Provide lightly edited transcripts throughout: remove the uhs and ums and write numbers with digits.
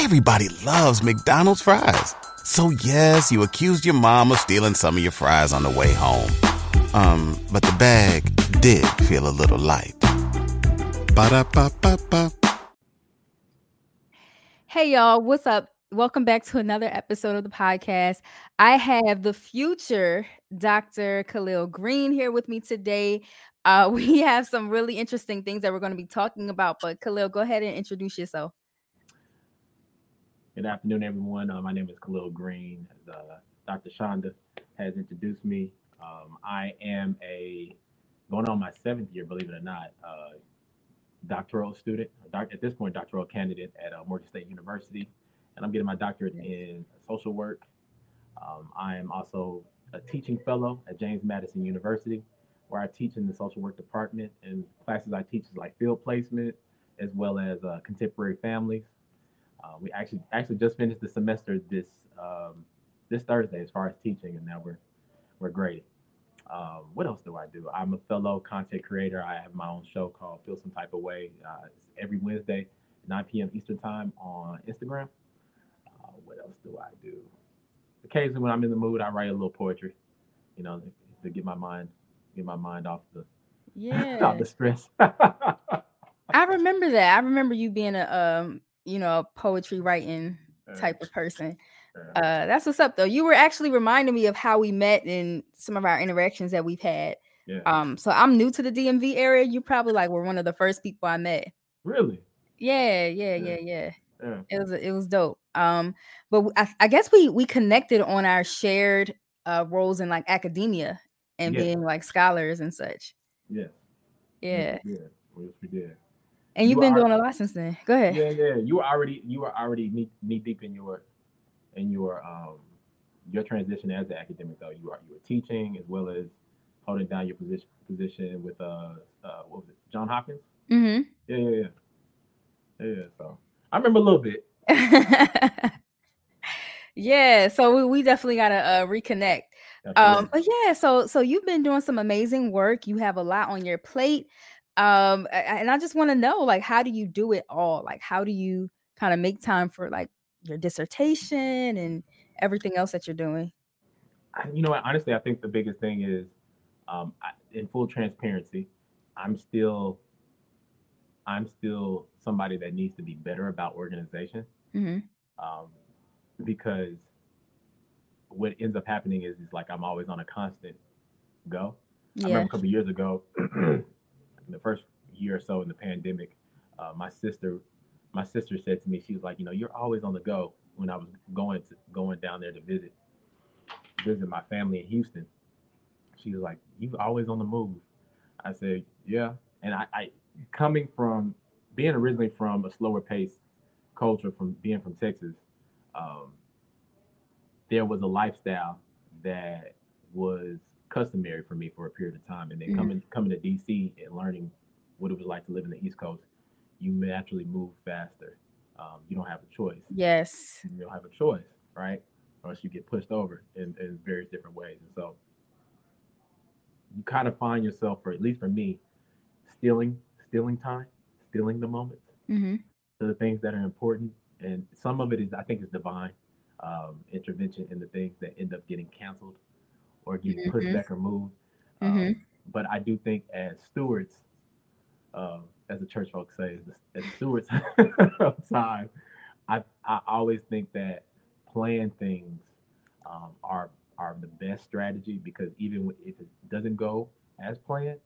Everybody loves McDonald's fries. So yes, you accused your mom of stealing some of your fries on the way home. But the bag did feel a little light. Ba-da-ba-ba-ba. Hey y'all, what's up? Welcome back to another episode of the podcast. I have the future Dr. Kahlil Green here with me today. We have some really interesting things that we're going to be talking about, but Kahlil, go ahead and introduce yourself. Good afternoon, everyone. My name is Kahlil Green. As, Dr. Shonda has introduced me. I am going on my seventh year, believe it or not, doctoral student, doctoral candidate at Morgan State University. And I'm getting my doctorate in social work. I am also a teaching fellow at James Madison University, where I teach in the social work department, and classes I teach is like field placement, as well as contemporary families. We actually just finished the semester this Thursday as far as teaching, and now we're grading. What else do I do? I'm a fellow content creator. I have my own show called Feel Some Type of Way. It's every Wednesday, 9 p.m. Eastern time on Instagram. What else do I do? Occasionally, when I'm in the mood, I write a little poetry, you know, to get my mind off the stress. I remember that. I remember you being a poetry writing type of person. That's what's up, though. You were actually reminding me of how we met in some of our interactions that we've had. Yeah. So I'm new to the DMV area. You probably were one of the first people I met. Really? Yeah. It was dope. But I guess we connected on our shared roles in academia and being scholars and such. Yeah. We did. And you've been doing a lot since then. Go ahead. Yeah. You were already knee deep in your transition as an academic, though. You were teaching as well as holding down your position with what was it, John Hopkins? Mm-hmm. Yeah. So I remember a little bit. Yeah, so we definitely gotta reconnect. But yeah, so you've been doing some amazing work. You have a lot on your plate. And I just want to know, how do you do it all? How do you kind of make time for your dissertation and everything else that you're doing? You know what? Honestly, I think the biggest thing is, in full transparency, I'm still somebody that needs to be better about organization. Mm-hmm. Because what ends up happening is I'm always on a constant go. Yeah. I remember a couple of years ago, in the first year or so in the pandemic, my sister said to me, she was like, you're always on the go. When I was going down there to visit my family in Houston, she was like, you always on the move. I said, yeah. And I coming from being originally from a slower paced culture, from being from Texas, there was a lifestyle that was customary for me for a period of time, and then coming to DC and learning what it was like to live in the East Coast, you naturally move faster. You don't have a choice. Yes, you don't have a choice, right? Unless you get pushed over in various different ways, and so you kind of find yourself, or at least for me, stealing time, stealing the moments, to the things that are important, and some of it is, I think, is divine intervention in the things that end up getting canceled or get pushed back or moved. But I do think as stewards, as the church folks say, as stewards of time, I always think that plan things are the best strategy, because even if it doesn't go as planned,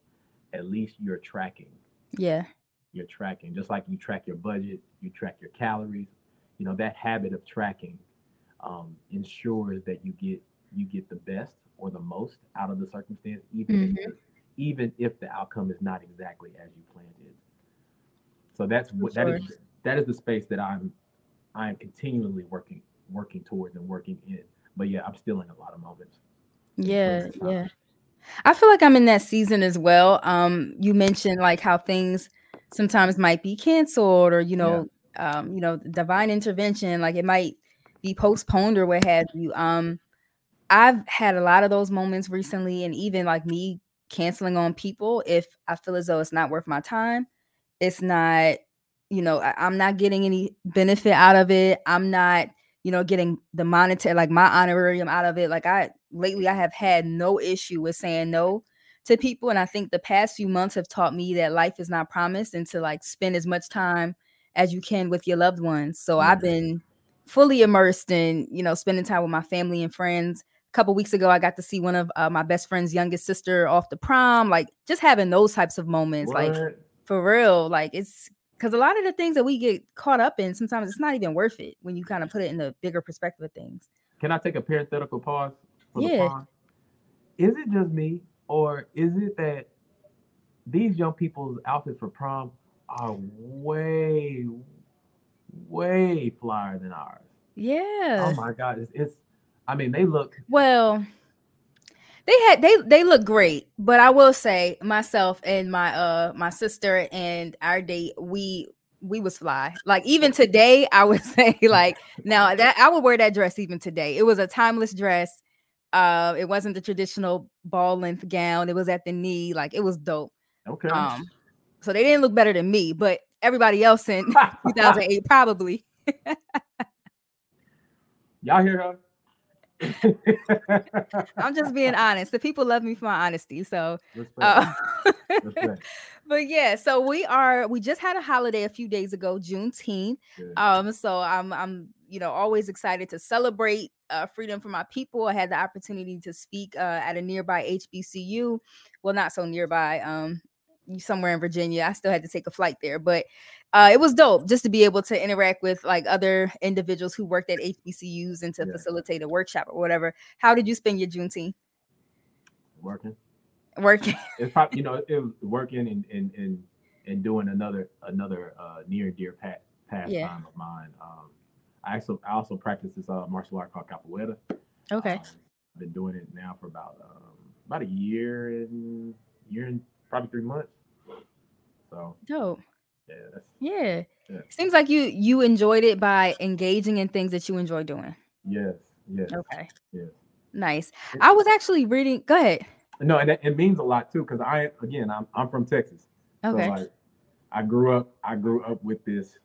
at least you're tracking. Yeah. You're tracking. Just like you track your budget, you track your calories. That habit of tracking ensures that you get the best or the most out of the circumstance, even if the outcome is not exactly as you planned it. So that is the space that I'm continually working towards and working in. But yeah, I'm stealing a lot of moments. Yeah. I feel like I'm in that season as well. You mentioned how things sometimes might be canceled, or divine intervention, it might be postponed or what have you. I've had a lot of those moments recently, and even me canceling on people if I feel as though it's not worth my time, it's not, you know, I'm not getting any benefit out of it. I'm not, you know, getting the monetary, like my honorarium out of it. Like I have had no issue with saying no to people. And I think the past few months have taught me that life is not promised and to like spend as much time as you can with your loved ones. So I've been fully immersed in, you know, spending time with my family and friends. A couple weeks ago, I got to see one of my best friend's youngest sister off the prom, like just having those types of moments, like for real, like it's because a lot of the things that we get caught up in, sometimes it's not even worth it when you kind of put it in the bigger perspective of things. Can I take a parenthetical pause? Yeah. Is it just me? Or is it that these young people's outfits for prom are way, way flyer than ours? Yeah. Oh my God. It's I mean, they look. Well, they look great, but I will say myself and my my sister and our date, we was fly. Like even today, I would say like now that I would wear that dress even today. It was a timeless dress. It wasn't the traditional ball length gown. It was at the knee. Like it was dope. Okay. So they didn't look better than me, but everybody else in 2008 probably. Y'all hear her? I'm just being honest. The people love me for my honesty. So, but yeah, so we just had a holiday a few days ago, Juneteenth. Good. So I'm, you know, always excited to celebrate freedom for my people. I had the opportunity to speak at a nearby HBCU. Well, not so nearby, somewhere in Virginia. I still had to take a flight there, but it was dope just to be able to interact with like other individuals who worked at HBCUs and to facilitate a workshop or whatever. How did you spend your Juneteenth? Working. It's probably, you know, it was working and doing another near and dear pastime of mine. I also practice this martial art called Capoeira. Okay. I've been doing it now for about a year and probably 3 months. So dope. Yeah. Seems like you enjoyed it by engaging in things that you enjoy doing. Yes. Okay. Yes. Nice. I was actually reading. Go ahead. No, and it means a lot too, because I'm from Texas. Okay. So like, I grew up with this.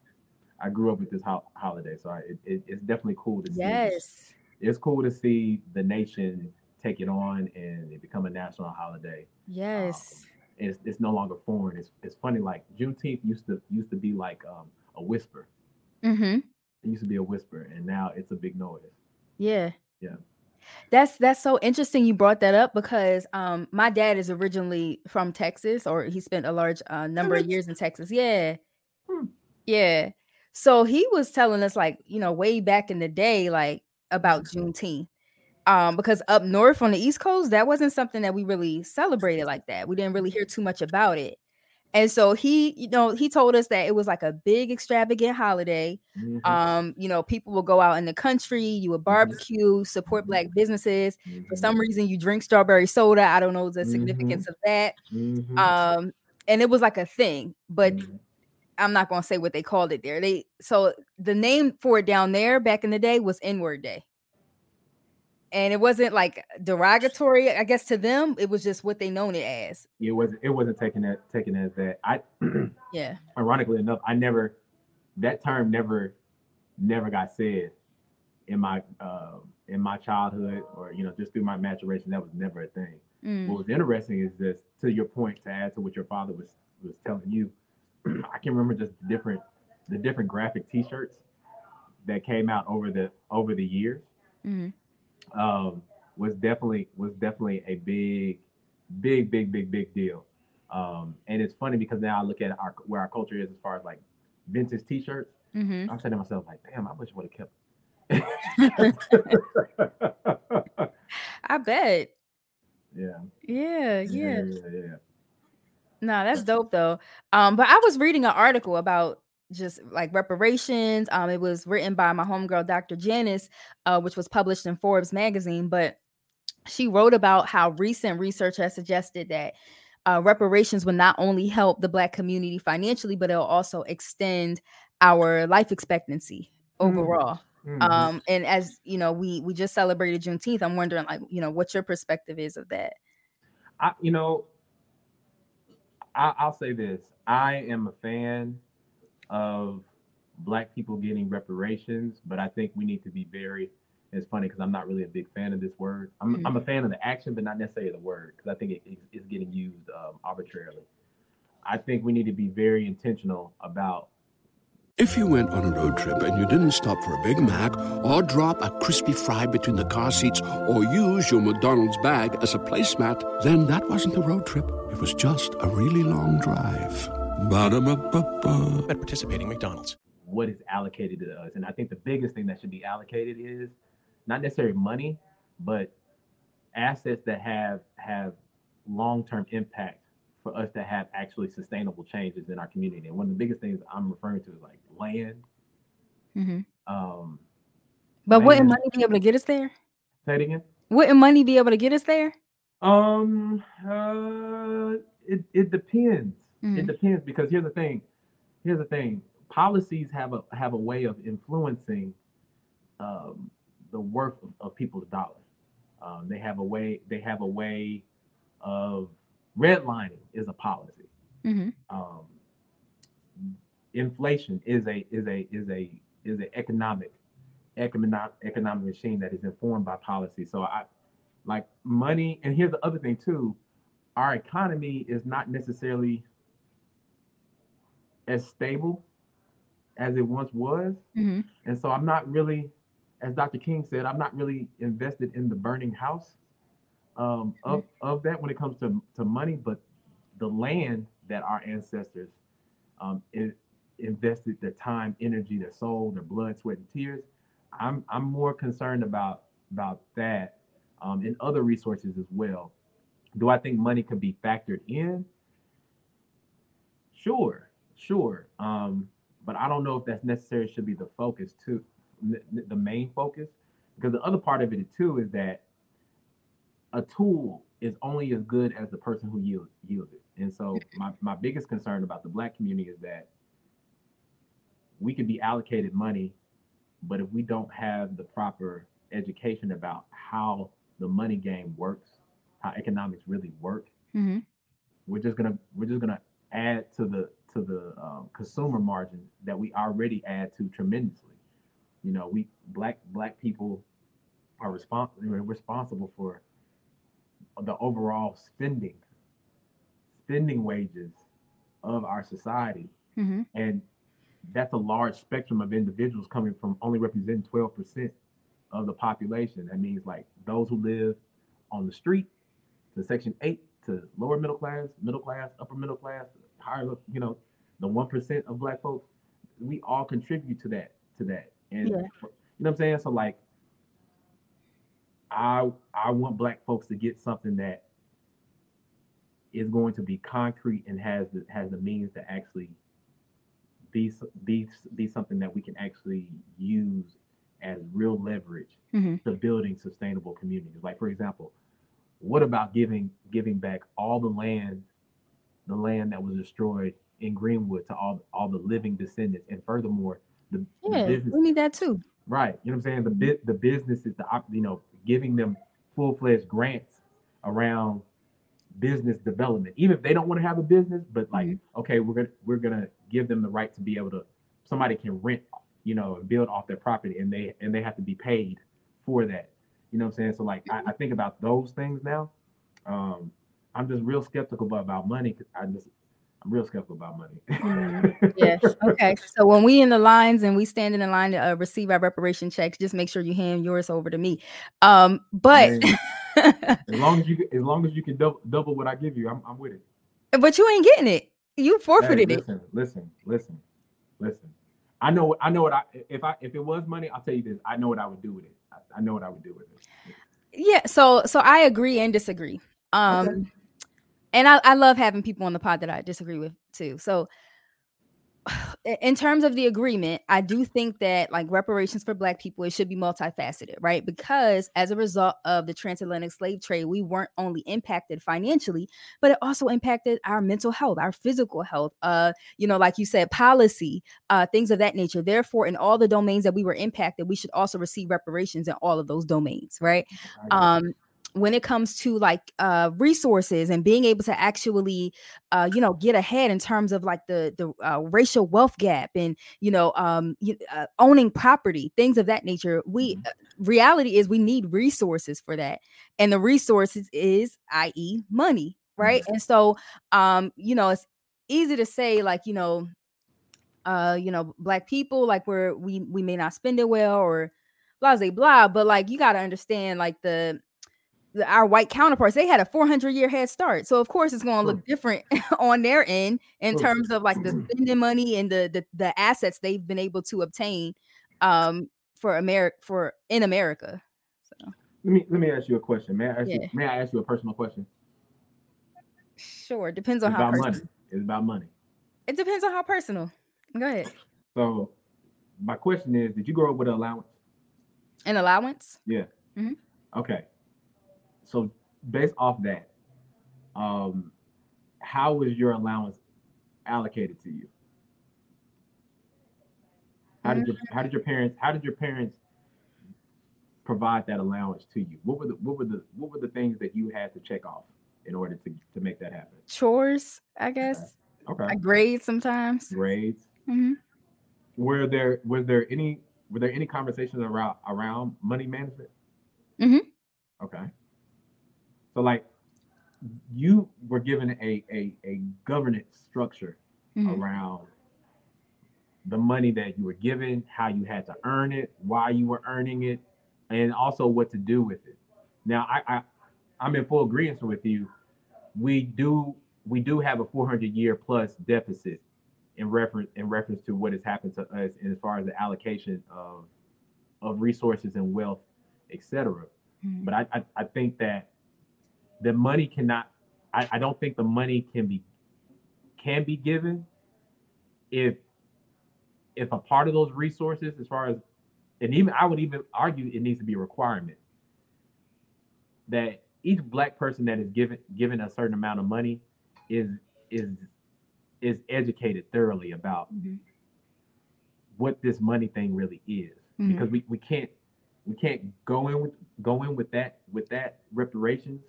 I grew up with this holiday, so it's definitely cool to see. Yes. It's cool to see the nation take it on and it become a national holiday. Yes. It's no longer foreign. It's funny. Like Juneteenth used to be like a whisper. Mm-hmm. It used to be a whisper, and now it's a big noise. Yeah. That's so interesting. You brought that up because my dad is originally from Texas, or he spent a large number of years in Texas. Yeah. So he was telling us, like, you know, way back in the day, like about Juneteenth. Because up north on the East Coast, that wasn't something that we really celebrated like that. We didn't really hear too much about it. And so he told us that it was like a big extravagant holiday. Mm-hmm. You know, people will go out in the country, you would barbecue, support Black businesses. Mm-hmm. For some reason, you drink strawberry soda. I don't know the significance of that. Mm-hmm. And it was like a thing, but I'm not going to say what they called it there. So the name for it down there back in the day was N-word Day. And it wasn't like derogatory, I guess, to them. It was just what they known it as. It wasn't taken as that. Ironically enough, that term never got said in my childhood, or, you know, just through my maturation. That was never a thing. Mm. What was interesting is this, to your point, to add to what your father was telling you. I can remember just the different graphic T-shirts that came out over the years. Mm-hmm. Was definitely a big deal, and it's funny because now I look at where our culture is as far as like vintage T-shirts. Mm-hmm. I'm saying to myself, like, damn, I wish I would have kept. I bet. Yeah. No, that's dope though. But I was reading an article about just like reparations. It was written by my homegirl, Dr. Janice, which was published in Forbes magazine. But she wrote about how recent research has suggested that reparations will not only help the Black community financially, but it'll also extend our life expectancy overall. Mm-hmm. And as you know, we just celebrated Juneteenth. I'm wondering, like, you know, what your perspective is of that. I'll say this. I am a fan of Black people getting reparations, but I think we need to be very, it's funny because I'm not really a big fan of this word. I'm a fan of the action, but not necessarily the word, because I think it's getting used arbitrarily. I think we need to be very intentional about. If you went on a road trip and you didn't stop for a Big Mac or drop a crispy fry between the car seats or use your McDonald's bag as a placemat, then that wasn't a road trip. It was just a really long drive. Ba-da-ba-ba-ba. At participating McDonald's. What is allocated to us? And I think the biggest thing that should be allocated is not necessarily money, but assets that have long-term impact for us to have actually sustainable changes in our community. And one of the biggest things I'm referring to is like land. Mm-hmm. But land. Wouldn't money be able to get us there? Say it again? Wouldn't money be able to get us there? It depends. Mm-hmm. It depends, because here's the thing. Policies have a way of influencing the worth of people's dollars. They have a way of redlining is a policy. Mm-hmm. Inflation is a economic machine that is informed by policy. So I like money. And here's the other thing too: our economy is not necessarily as stable as it once was. Mm-hmm. And so I'm not really, as Dr. King said, I'm not really invested in the burning house of that when it comes to money, but the land that our ancestors invested their time, energy, their soul, their blood, sweat, and tears, I'm more concerned about that and other resources as well. Do I think money can be factored in? Sure. But I don't know if that's necessarily should be the focus too, the main focus, because the other part of it too is that a tool is only as good as the person who yields it. And so my biggest concern about the Black community is that we can be allocated money, but if we don't have the proper education about how the money game works, how economics really work, mm-hmm. we're just gonna add to the consumer margin that we already add to tremendously. You know, we black people are responsible for the overall spending wages of our society. Mm-hmm. And that's a large spectrum of individuals coming from only representing 12% of the population. That means like those who live on the street to Section 8 to lower middle class, upper middle class, higher, you know, the 1% of Black folks, we all contribute to that. And yeah. You know what I'm saying? So like, I want Black folks to get something that is going to be concrete and has the means to actually be something that we can actually use as real leverage mm-hmm. to building sustainable communities. Like for example, what about giving back all the land that was destroyed in Greenwood to all the living descendants, and furthermore, the business, we need that too. Right, you know what I'm saying? The businesses, giving them full-fledged grants around business development, even if they don't want to have a business, but like, mm-hmm. okay, we're gonna give them the right to be able to. Somebody can rent, you know, and build off their property, and they have to be paid for that. You know what I'm saying? So like, mm-hmm. I think about those things now. I'm just real skeptical about money. I'm real skeptical about money. Mm-hmm. Yes. Okay. So when we in the lines and we standing in line to receive our reparation checks, just make sure you hand yours over to me. But as long as you can double what I give you, I'm with it. But you ain't getting it. You forfeited it. Listen. I know what if it was money, I'll tell you this. I know what I would do with it. I know what I would do with it. Yeah. So I agree and disagree. Okay. And I love having people on the pod that I disagree with too. So in terms of the agreement, I do think that like reparations for Black people, it should be multifaceted, right? Because as a result of the transatlantic slave trade, we weren't only impacted financially, but it also impacted our mental health, our physical health, like you said, policy, things of that nature. Therefore, in all the domains that we were impacted, we should also receive reparations in all of those domains, right? when it comes to like resources and being able to actually, get ahead in terms of like the racial wealth gap and, owning property, things of that nature. Reality is we need resources for that. And the resources is, i.e. money. Right. Mm-hmm. And so, it's easy to say like, Black people, like we may not spend it well or blah, blah, blah. But like, you got to understand like our white counterparts, they had a 400-year head start. So of course it's going to look different on their end in terms of like the spending money and the assets they've been able to obtain in America. So let me ask you a question. May I ask you a personal question? Sure. Depends on how personal. It's about money. It depends on how personal. Go ahead. So my question is, did you grow up with an allowance? An allowance? Yeah. Mm-hmm. Okay. So based off that, how was your allowance allocated to you? How did your parents provide that allowance to you? What were the things that you had to check off in order to make that happen? Chores, I guess. Okay. I grades sometimes. Grades. Mm-hmm. Were there any conversations around money management? Mm-hmm. Okay. So like you were given a governance structure around the money that you were given, how you had to earn it, why you were earning it, and also what to do with it. Now I'm in full agreement with you. We do have a 400-year plus deficit in reference to what has happened to us as far as the allocation of resources and wealth, et cetera. Mm-hmm. But I think that the money cannot. I don't think the money can be given if a part of those resources, as far as, and even I would even argue it needs to be a requirement that each Black person that is given a certain amount of money is educated thoroughly about what this money thing really is, because we can't go in with that reparations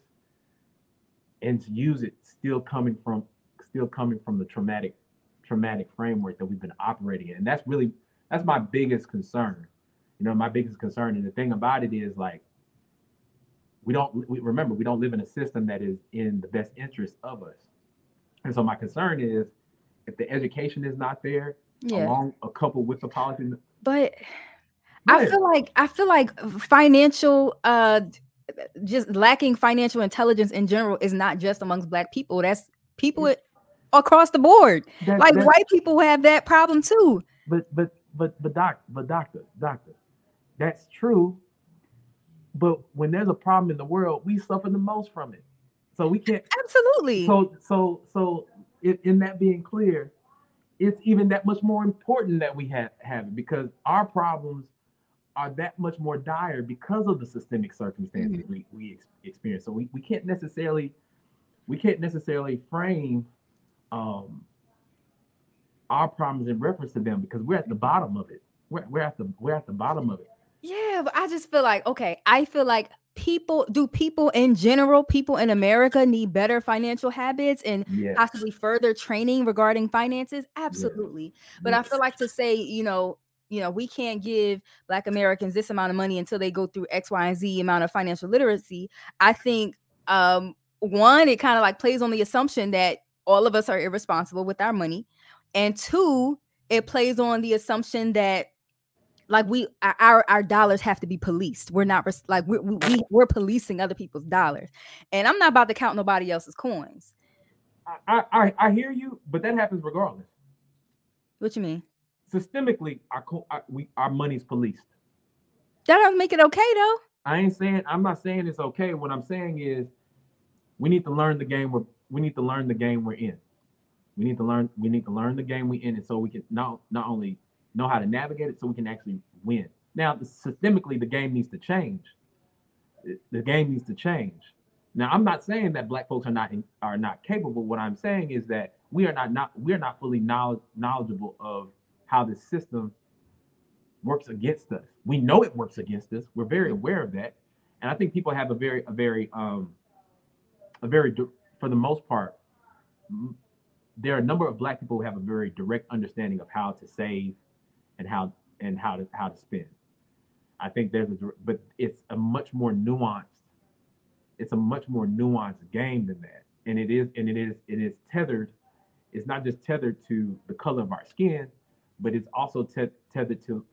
and to use it still coming from the traumatic framework that we've been operating in. And that's my biggest concern. And the thing about it is like, we don't live in a system that is in the best interest of us. And so my concern is if the education is not there, along a couple with the policy. But I feel like financial, just lacking financial intelligence in general is not just amongst Black people. That's people across the board. That's white people have that problem too. But doctor, that's true. But when there's a problem in the world, we suffer the most from it. So we can't. Absolutely. So in that being clear, it's even that much more important that we have it, because our problems are that much more dire because of the systemic circumstances we experience. So we can't necessarily frame our problems in reference to them, because we're at the bottom of it. We're at the bottom of it. Yeah, but I just feel like, people in America need better financial habits and possibly further training regarding finances? Absolutely. Yeah. But I feel like to say, we can't give Black Americans this amount of money until they go through X, Y, and Z amount of financial literacy. I think, one, it kind of like plays on the assumption that all of us are irresponsible with our money. And two, it plays on the assumption that like our dollars have to be policed. We're not we're policing other people's dollars, and I'm not about to count nobody else's coins. I hear you, but that happens regardless. What you mean? Systemically, our money's policed. That doesn't make it okay, though. I'm not saying it's okay. What I'm saying is we need to learn the game. We need to learn the game we're in, and so we can not only know how to navigate it so we can actually win. Now, systemically, the game needs to change. Now, I'm not saying that Black folks are not capable. What I'm saying is that we are not fully knowledgeable of how this system works against us. We know it works against us. We're very aware of that. And I think people have a very, for the most part, there are a number of Black people who have a very direct understanding of how to save and how to spend. I think there's but it's a much more nuanced. It's a much more nuanced game than that, and it is tethered. It's not just tethered to the color of our skin, but it's also tethered to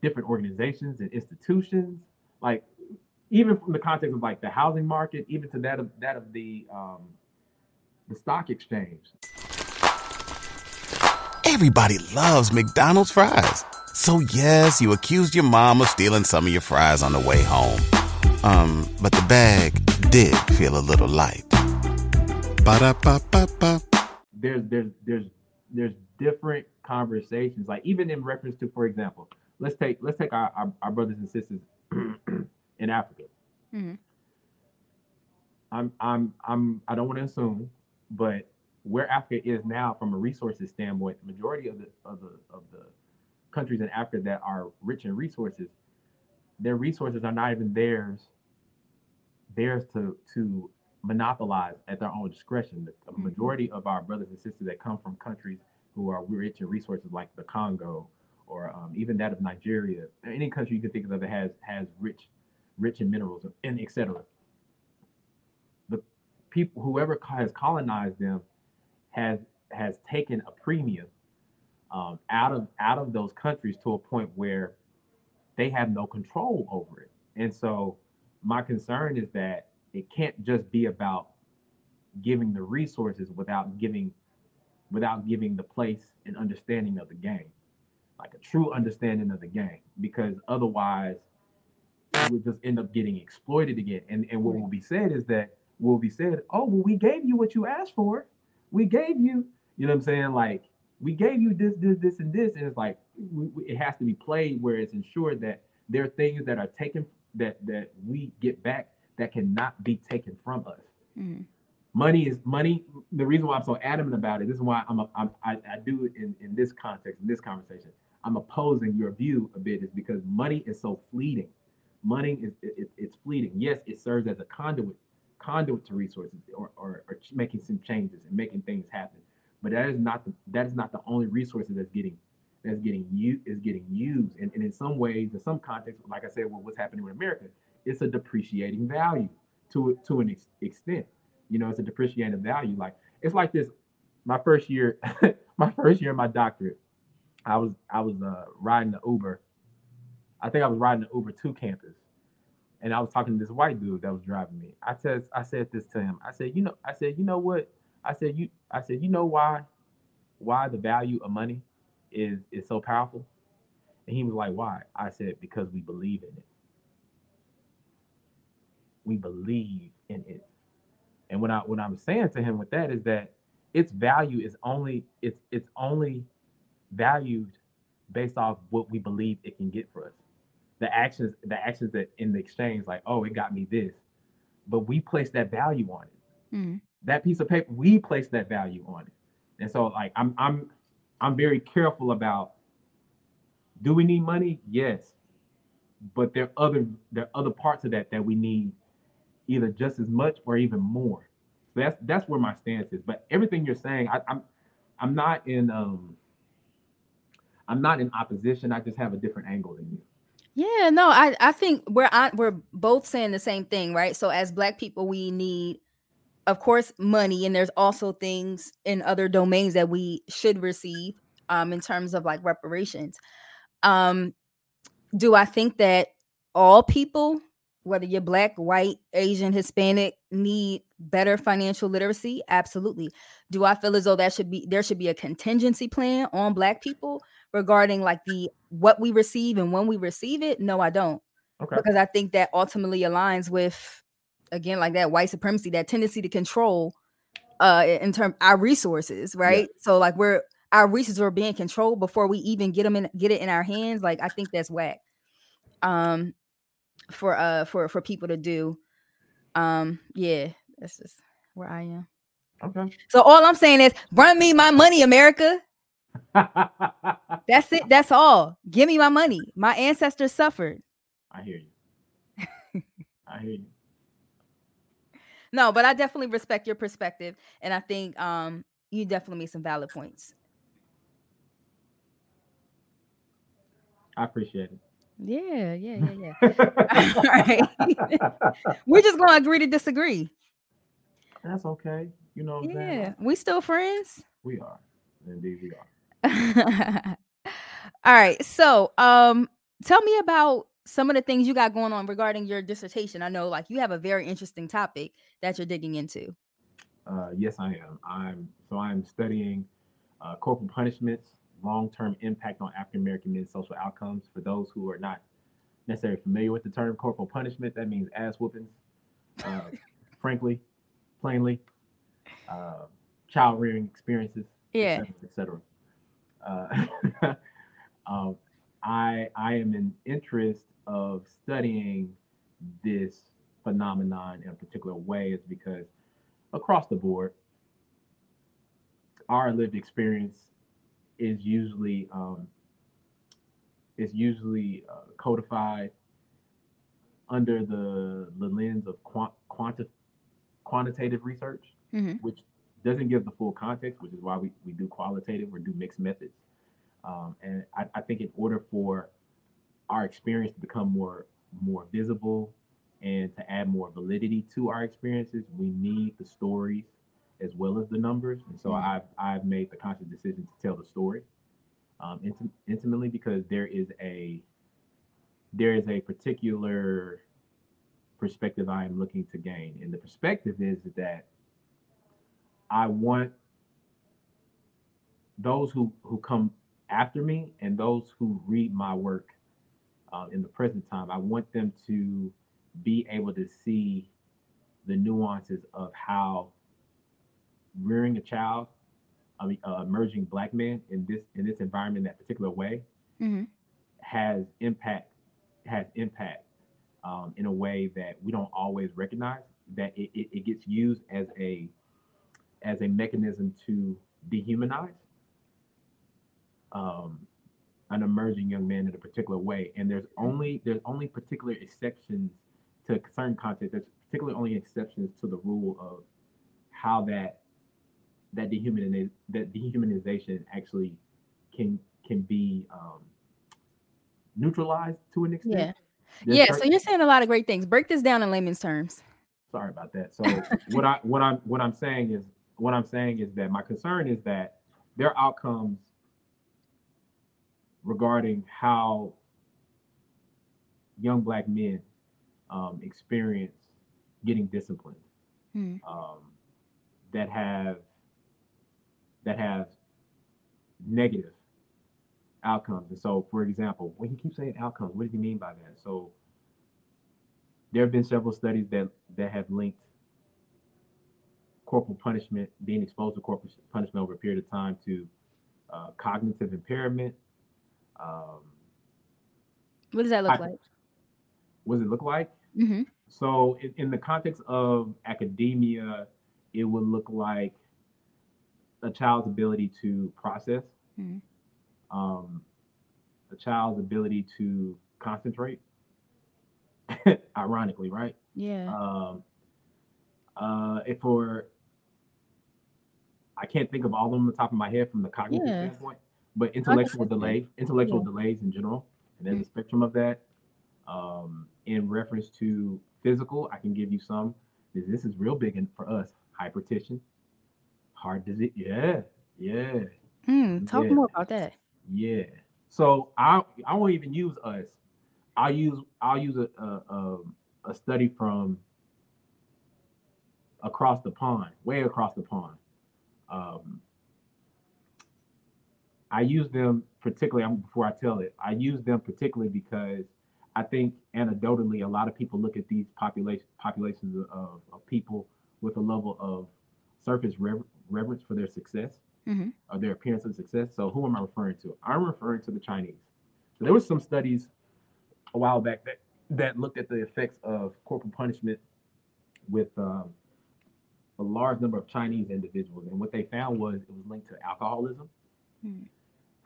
different organizations and institutions, like even from the context of like the housing market, even to that of the stock exchange. Everybody loves McDonald's fries. So yes, you accused your mom of stealing some of your fries on the way home. But the bag did feel a little light. Ba-da-ba-ba-ba. There's different conversations, like even in reference to, for example, let's take our brothers and sisters in Africa. Mm-hmm. I don't want to assume, but where Africa is now from a resources standpoint, the majority of the countries in Africa that are rich in resources, their resources are not even theirs to monopolize at their own discretion. The mm-hmm. majority of our brothers and sisters that come from countries who are rich in resources like the Congo or even that of Nigeria, any country you can think of that has rich in minerals and et cetera. The people, whoever has colonized them, has taken a premium out of those countries to a point where they have no control over it. And so my concern is that it can't just be about giving the resources without giving the place an understanding of the game, like a true understanding of the game, because otherwise we would just end up getting exploited again. And what will be said is that will be said, oh, well, we gave you what you asked for. We gave you, you know what I'm saying? Like, we gave you this, this, this, and this. And it's like, it has to be played where it's ensured that there are things that are taken, that we get back that cannot be taken from us. Mm. Money is money. The reason why I'm so adamant about it, this is why I do it in this context, in this conversation. I'm opposing your view a bit, is because money is so fleeting. Money is, it's fleeting. Yes, it serves as a conduit to resources or making some changes and making things happen, but that is not the only resource that's getting used, and in some ways, in some contexts, like I said, what's happening with America, it's a depreciating value to an extent. You know, it's a depreciating value. Like it's like this. My first year of my doctorate, I was riding the Uber. I think I was riding the Uber to campus. And I was talking to this white dude that was driving me. I said this to him. I said, you know what? I said, you know why the value of money is so powerful? And he was like, why? I said, because we believe in it. We believe in it. And what I'm saying to him with that is that its value is only valued based off what we believe it can get for us. The actions that in the exchange, like, oh, it got me this, but we place that value on it. Mm. That piece of paper, we place that value on it. And so, like, I'm very careful about. Do we need money? Yes, but there are other parts of that we need, either just as much or even more. So that's where my stance is. But everything you're saying, I'm not in opposition. I just have a different angle than you. Yeah, no, I think we're both saying the same thing, right? So as Black people, we need, of course, money, and there's also things in other domains that we should receive in terms of like reparations. Do I think that all people, whether you're Black, white, Asian, Hispanic, need better financial literacy? Absolutely. Do I feel as though there should be a contingency plan on Black people regarding like what we receive and when we receive it? No, I don't. Okay. Because I think that ultimately aligns with, again, like that white supremacy, that tendency to control in terms our resources, right? Yeah. So like our resources are being controlled before we even get it in our hands. Like I think that's whack for people to do. Yeah, that's just where I am. Okay. So all I'm saying is, run me my money, America. That's it. That's all. Give me my money. My ancestors suffered. I hear you. I hear you. No, but I definitely respect your perspective. And I think you definitely made some valid points. I appreciate it. Yeah. All right. We're just going to agree to disagree. That's okay. You know what I'm saying? Yeah. We still friends? We are. Indeed, we are. All right. So tell me about some of the things you got going on regarding your dissertation. I know like you have a very interesting topic that you're digging into. Yes, I am. I'm studying corporal punishments, long-term impact on African-American men's social outcomes. For those who are not necessarily familiar with the term corporal punishment, that means ass whoopings, frankly, plainly, child-rearing experiences, yeah, etc. I am in interest of studying this phenomenon in a particular way is because across the board, our lived experience is usually codified under the lens of quantitative research, mm-hmm. which doesn't give the full context, which is why we do qualitative or do mixed methods. And I think in order for our experience to become more visible and to add more validity to our experiences, we need the stories as well as the numbers. And so I've made the conscious decision to tell the story intimately, because there is a particular perspective I am looking to gain. And the perspective is that I want those who come after me and those who read my work in the present time, I want them to be able to see the nuances of how rearing a child, emerging Black men in this environment, in that particular way, mm-hmm. has impact in a way that we don't always recognize. That it gets used as a mechanism to dehumanize an emerging young man in a particular way. And there's only particular exceptions to certain context. There's particularly only exceptions to the rule of how that dehumanization actually can be neutralized to an extent. Yeah. So you're saying a lot of great things. Break this down in layman's terms. Sorry about that. So what I'm saying is that my concern is that their outcomes regarding how young Black men experience getting disciplined, that have negative outcomes. And so, for example, when you keep saying outcomes, what does he mean by that? So there have been several studies that have linked corporal punishment, being exposed to corporal punishment over a period of time, to cognitive impairment. What does that look like? What does it look like? Mm-hmm. So in the context of academia, it would look like a child's ability to process, mm-hmm. A child's ability to concentrate, ironically, right? Yeah. I can't think of all of them on the top of my head from the cognitive standpoint, but intellectual delays in general, and there's a spectrum of that. In reference to physical, I can give you some. This is real big for us. Hypertension, heart disease. Yeah. Talk more about that. Yeah. So I won't even use us. I'll use a study from across the pond, way across the pond. I use them particularly before I tell it. I use them particularly because I think anecdotally, a lot of people look at these populations of people with a level of surface reverence for their success, mm-hmm. or their appearance of success. So who am I referring to? I'm referring to the Chinese. So there were some studies a while back that looked at the effects of corporal punishment with a large number of Chinese individuals. And what they found was it was linked to alcoholism, mm-hmm.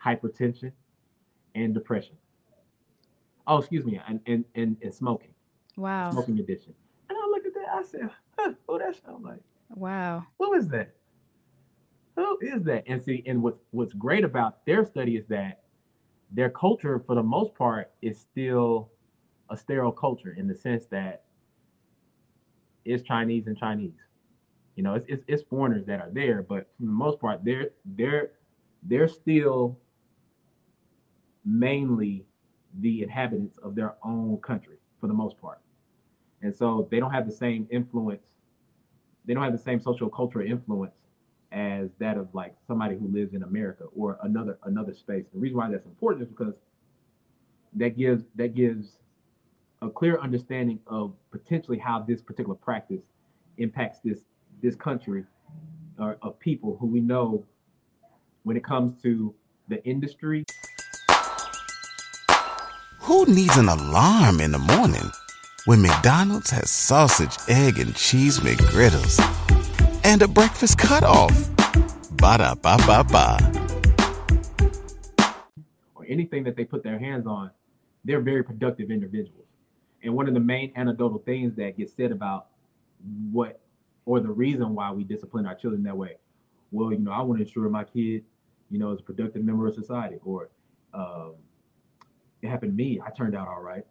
hypertension, and depression. Oh, excuse me, and smoking. Wow. Smoking addiction. And I look at that, I said, huh, who that sound like? Wow. Who is that? Who is that? And see, and what's great about their study is that their culture, for the most part, is still a sterile culture in the sense that it's Chinese and Chinese. You know, it's foreigners that are there, but for the most part, they're still mainly the inhabitants of their own country for the most part. And so they don't have the same influence. They don't have the same social cultural influence as that of like somebody who lives in America or another space. The reason why that's important is because that gives a clear understanding of potentially how this particular practice impacts this country or of people who we know when it comes to the industry. Who needs an alarm in the morning when McDonald's has sausage, egg, and cheese McGriddles and a breakfast cutoff? Ba-da-ba-ba-ba. Or anything that they put their hands on, they're very productive individuals. And one of the main anecdotal things that gets said about what or the reason why we discipline our children that way, well, you know, I want to ensure my kid, you know, is a productive member of society, or, it happened to me. I turned out all right.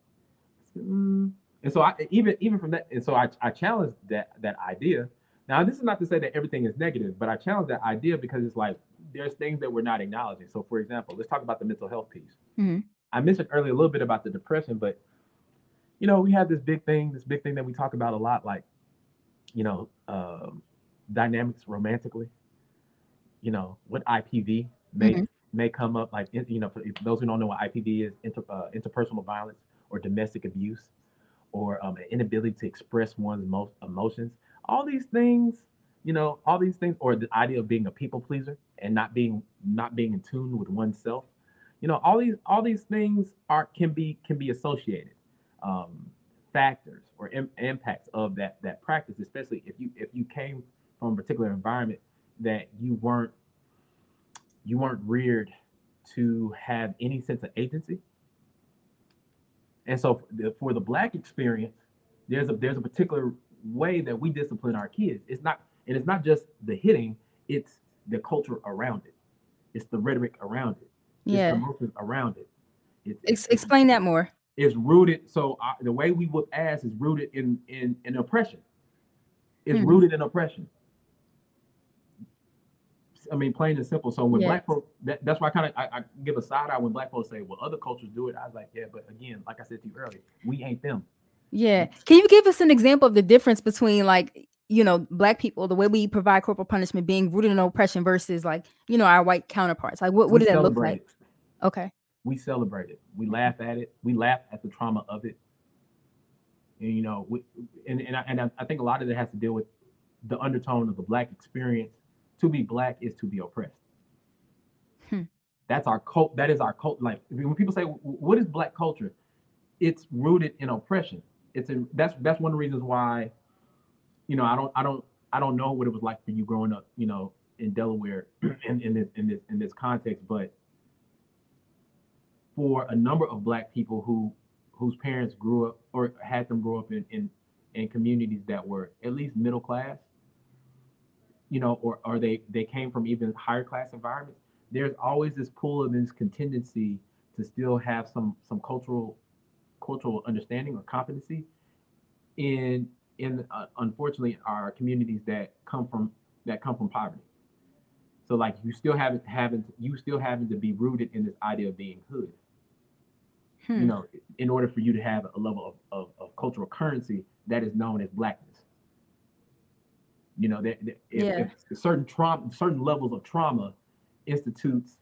And so I even from that, and so I challenged that idea. Now, this is not to say that everything is negative, but I challenge that idea because it's like there's things that we're not acknowledging. So, for example, let's talk about the mental health piece. Mm-hmm. I mentioned earlier a little bit about the depression, but you know, we have this big thing that we talk about a lot, like, you know, dynamics romantically. You know, what IPV makes. Mm-hmm. May come up, like, you know, for those who don't know what IPV is, interpersonal violence or domestic abuse, or an inability to express one's emotions. All these things, or the idea of being a people pleaser and not being in tune with oneself. You know, all these things can be associated factors or impacts of that practice, especially if you came from a particular environment that you weren't reared to have any sense of agency. And so for the Black experience, there's a particular way that we discipline our kids. It's not just the hitting, it's the culture around it. It's the rhetoric around it. Yeah. It's the emotions around it. Explain that more. It's rooted. So the way we whoop ass is rooted in oppression. It's rooted in oppression. I mean, plain and simple. So when Black folks, that's why I give a side eye when Black folks say, well, other cultures do it. I was like, yeah, but again, like I said to you earlier, we ain't them. Yeah. Can you give us an example of the difference between, like, you know, Black people, the way we provide corporal punishment being rooted in oppression versus, like, you know, our white counterparts? Like, what does that look like? Okay. We celebrate it. We laugh at it. We laugh at the trauma of it. And, you know, I think a lot of it has to deal with the undertone of the Black experience. To be Black is to be oppressed. That's our cult. That is our cult. Like, when people say, what is Black culture? It's rooted in oppression. That's one of the reasons why, you know, I don't know what it was like for you growing up, you know, in Delaware in this context, but for a number of Black people whose parents grew up or had them grow up in communities that were at least middle class, you know, or they came from even higher class environments, there's always this pull and this contingency to still have some cultural understanding or competency in unfortunately our communities that come from poverty. So like you still having to be rooted in this idea of being hood, you know, in order for you to have a level of cultural currency that is known as Blackness. You know, if certain levels of trauma institutes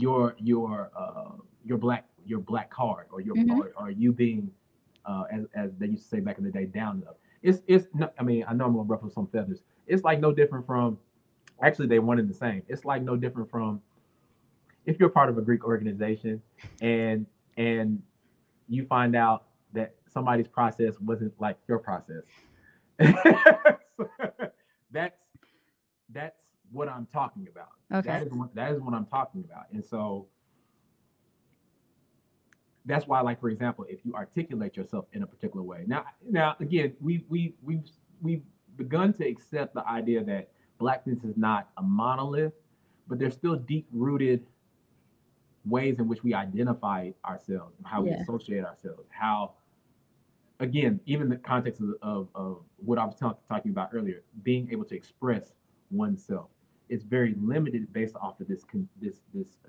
your Black card or your or you being as they used to say back in the day, down up. It's not, I mean, I know I'm gonna ruffle some feathers. It's like no different from, actually they one and the same. It's like no different from if you're part of a Greek organization and you find out that somebody's process wasn't like your process. that's what I'm talking about. Okay. That is what I'm talking about. And so that's why, like, for example, if you articulate yourself in a particular way. Now again, we've begun to accept the idea that Blackness is not a monolith, but there's still deep-rooted ways in which we identify ourselves, how we associate ourselves, how, again, even the context of what I was talking about earlier, being able to express oneself is very limited based off of this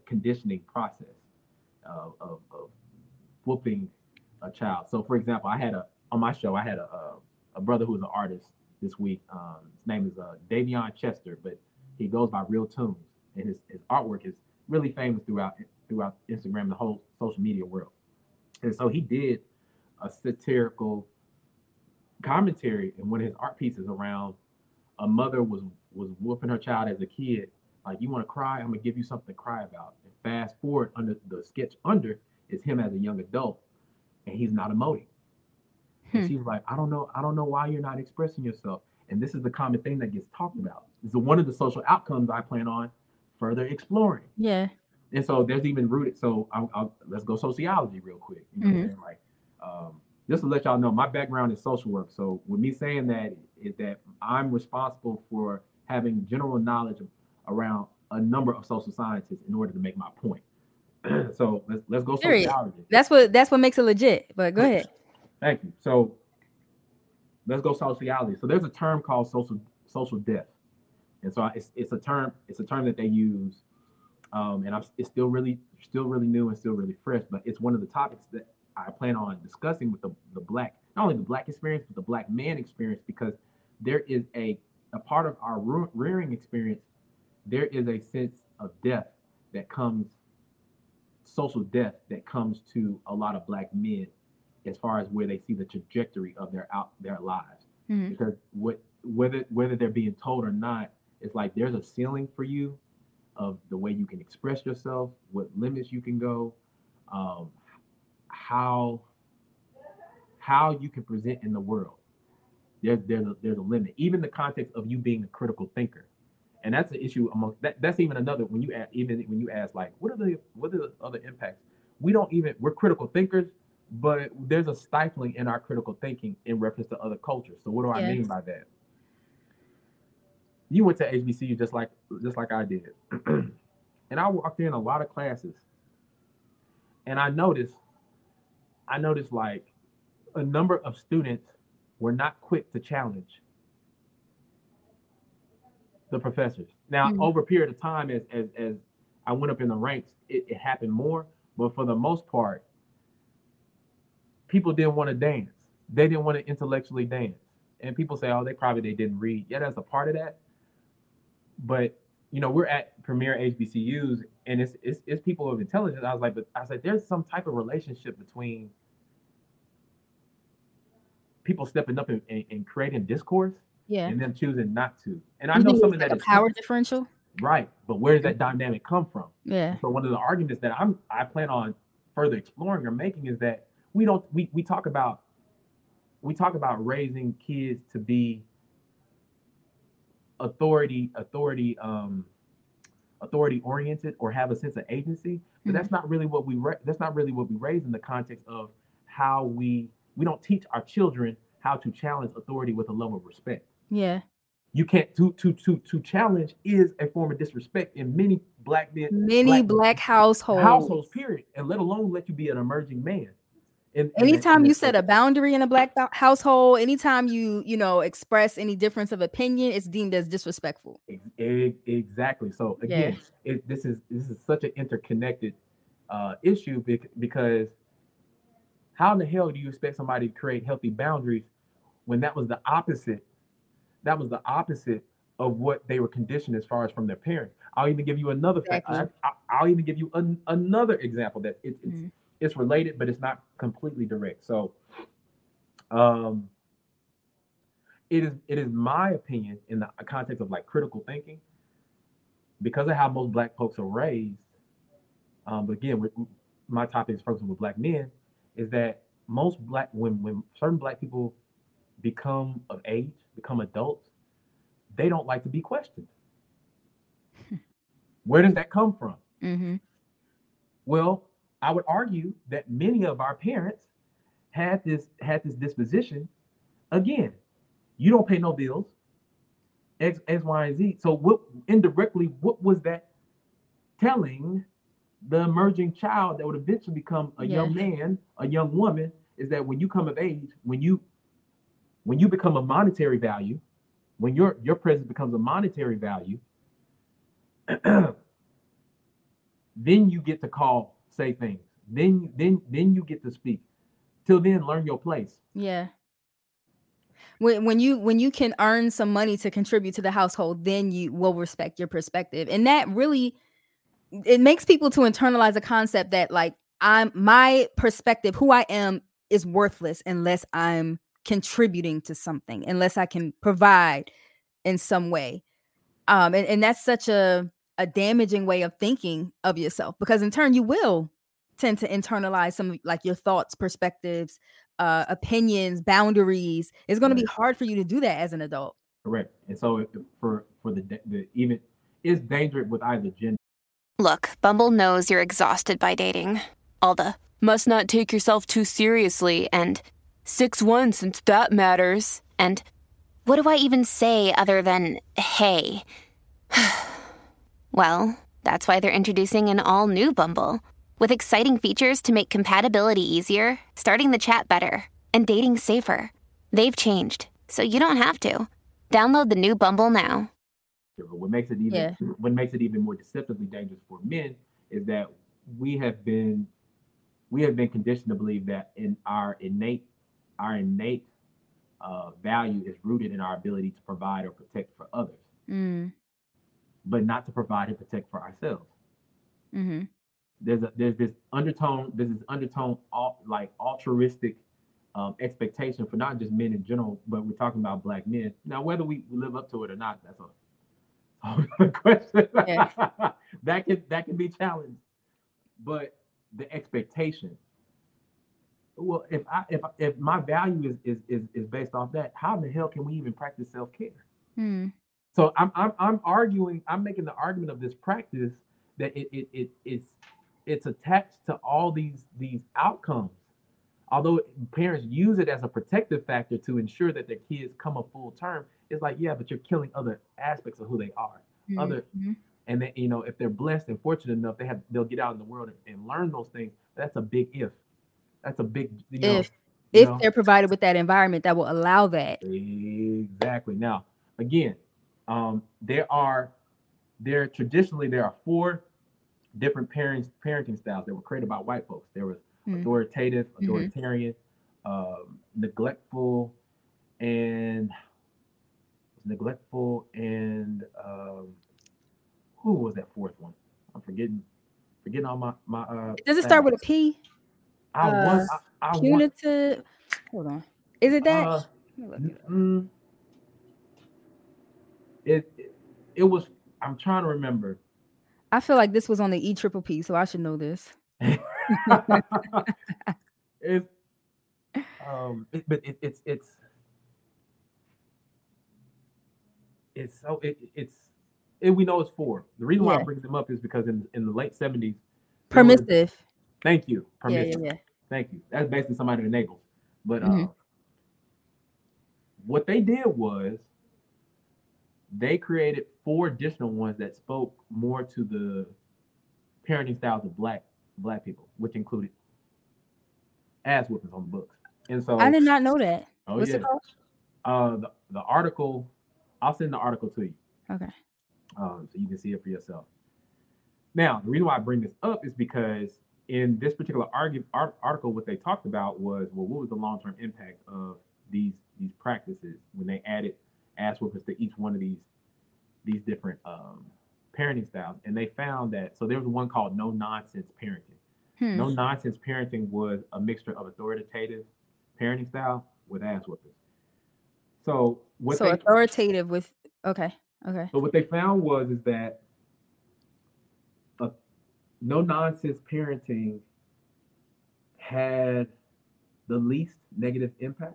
conditioning process of whooping a child. So, for example, I had a brother who was an artist this week. His name is Davion Chester, but he goes by Real Tunes, and his artwork is really famous throughout Instagram, the whole social media world. And so he did a satirical commentary in one of his art pieces around a mother was whooping her child as a kid. Like, you want to cry? I'm gonna give you something to cry about. And fast forward, under the sketch under is him as a young adult, and he's not emoting. And she's like, I don't know why you're not expressing yourself. And this is the common thing that gets talked about. This is one of the social outcomes I plan on further exploring. Yeah. And so there's even rooted. So let's go sociology real quick. You know what I'm saying? Like, just to let y'all know, my background is social work. So with me saying that is that I'm responsible for having general knowledge around a number of social sciences in order to make my point. So let's go sociology. That's what makes it legit. But go ahead. Thank you. So let's go sociology. So there's a term called social death, and so it's a term that they use, and it's still really new and still really fresh. But it's one of the topics that I plan on discussing with the Black, not only the Black experience, but the Black man experience, because there is a part of our rearing experience. There is a sense of death that comes, social death that comes to a lot of Black men, as far as where they see the trajectory of their lives. Mm-hmm. Because whether they're being told or not, it's like there's a ceiling for you of the way you can express yourself, what limits you can go, how you can present in the world. There's a limit. Even the context of you being a critical thinker. And that's an issue amongst that's even another, when you ask like, what are the other impacts? We're critical thinkers, but there's a stifling in our critical thinking in reference to other cultures. So what do I mean by that? You went to HBCU just like I did. And I walked in a lot of classes, and I noticed like a number of students were not quick to challenge the professors. Now, over a period of time, as I went up in the ranks, it happened more, but for the most part, people didn't want to dance. They didn't want to intellectually dance. And people say, oh, they didn't read. Yeah, that's a part of that. But, you know, we're at premier HBCUs, and it's people of intelligence. I said, there's some type of relationship between people stepping up and creating discourse and them choosing not to. And I know some of that is a power differential. Right. But where does that dynamic come from? Yeah. So one of the arguments that I plan on further exploring or making is that we talk about raising kids to be authority oriented or have a sense of agency, but that's not really what we raise in the context of how we don't teach our children how to challenge authority with a level of respect. Yeah. You can't to challenge is a form of disrespect in many Black men, many black households period, and let alone let you be an emerging man. Anytime you set a boundary in a Black household, anytime you express any difference of opinion, it's deemed as disrespectful. Exactly. So again, this is such an interconnected issue, because how in the hell do you expect somebody to create healthy boundaries when that was the opposite of what they were conditioned as far as from their parents? I'll even give you another another example that it's related, but it's not completely direct. So it is my opinion, in the context of like critical thinking, because of how most Black folks are raised, but again, my topic is focusing with Black men, is that most Black, when certain Black people become of age, become adults, they don't like to be questioned. Where does that come from? Mm-hmm. Well, I would argue that many of our parents had this disposition. Again, you don't pay no bills, X, Y, and Z. So indirectly, what was that telling the emerging child that would eventually become a young man, a young woman, is that when you come of age, when you become a monetary value, when your presence becomes a monetary value, then you get to say things. Then you get to speak. Till then, learn your place. Yeah. When you can earn some money to contribute to the household, then you will respect your perspective. And that really, it makes people to internalize a concept that like, my perspective, who I am, is worthless unless I'm contributing to something, unless I can provide in some way. And that's such a damaging way of thinking of yourself, because in turn you will tend to internalize some of like your thoughts, perspectives, opinions, boundaries. It's going to be hard for you to do that as an adult. Correct. And so for the even it's dangerous with either gender. Look, Bumble knows you're exhausted by dating. All the must not take yourself too seriously and 6'1" since that matters. And what do I even say other than hey? Well, that's why they're introducing an all-new Bumble with exciting features to make compatibility easier, starting the chat better, and dating safer. They've changed, so you don't have to. Download the new Bumble now. What makes it even more deceptively dangerous for men is that we have been conditioned to believe that in our innate value is rooted in our ability to provide or protect for others. Mm. But not to provide and protect for ourselves. Mm-hmm. There's this undertone, like altruistic expectation for not just men in general, but we're talking about Black men. Now, whether we live up to it or not, that's a question. Yeah. that can be challenged. But the expectation. Well, if my value is based off that, how in the hell can we even practice self-care? Mm. So I'm making the argument of this practice that it's attached to all these outcomes. Although parents use it as a protective factor to ensure that their kids come a full term, it's like, yeah, but you're killing other aspects of who they are. Mm-hmm. And then, if they're blessed and fortunate enough, they'll get out in the world and learn those things. That's a big if. That's a big if they're provided with that environment that will allow that. Exactly. Now, again. There are four different parenting styles that were created by white folks. There was authoritative, authoritarian, neglectful, and who was that fourth one? I'm forgetting all my. Does it start with a P? Punitive. Hold on. Is it that? Let me look it up. It was, I'm trying to remember. I feel like this was on the E triple P, so I should know this. We know it's four. The reason why I bring them up is because in the late 70s. Permissive. Thank you. Permissive. Yeah. Thank you. That's basically somebody that enables. But what they did was, they created four additional ones that spoke more to the parenting styles of black people, which included ass whoopings on the books. And so I did not know that. Oh, what's it called? The article, I'll send the article to you. Okay. So you can see it for yourself. Now, the reason why I bring this up is because in this particular article, what they talked about was, well, what was the long-term impact of these practices when they added ass whoopers to each one of these different parenting styles. And they found that, so there was one called no-nonsense parenting. No-nonsense parenting was a mixture of authoritative parenting style with ass whoopers. So what they found was that no-nonsense parenting had the least negative impact.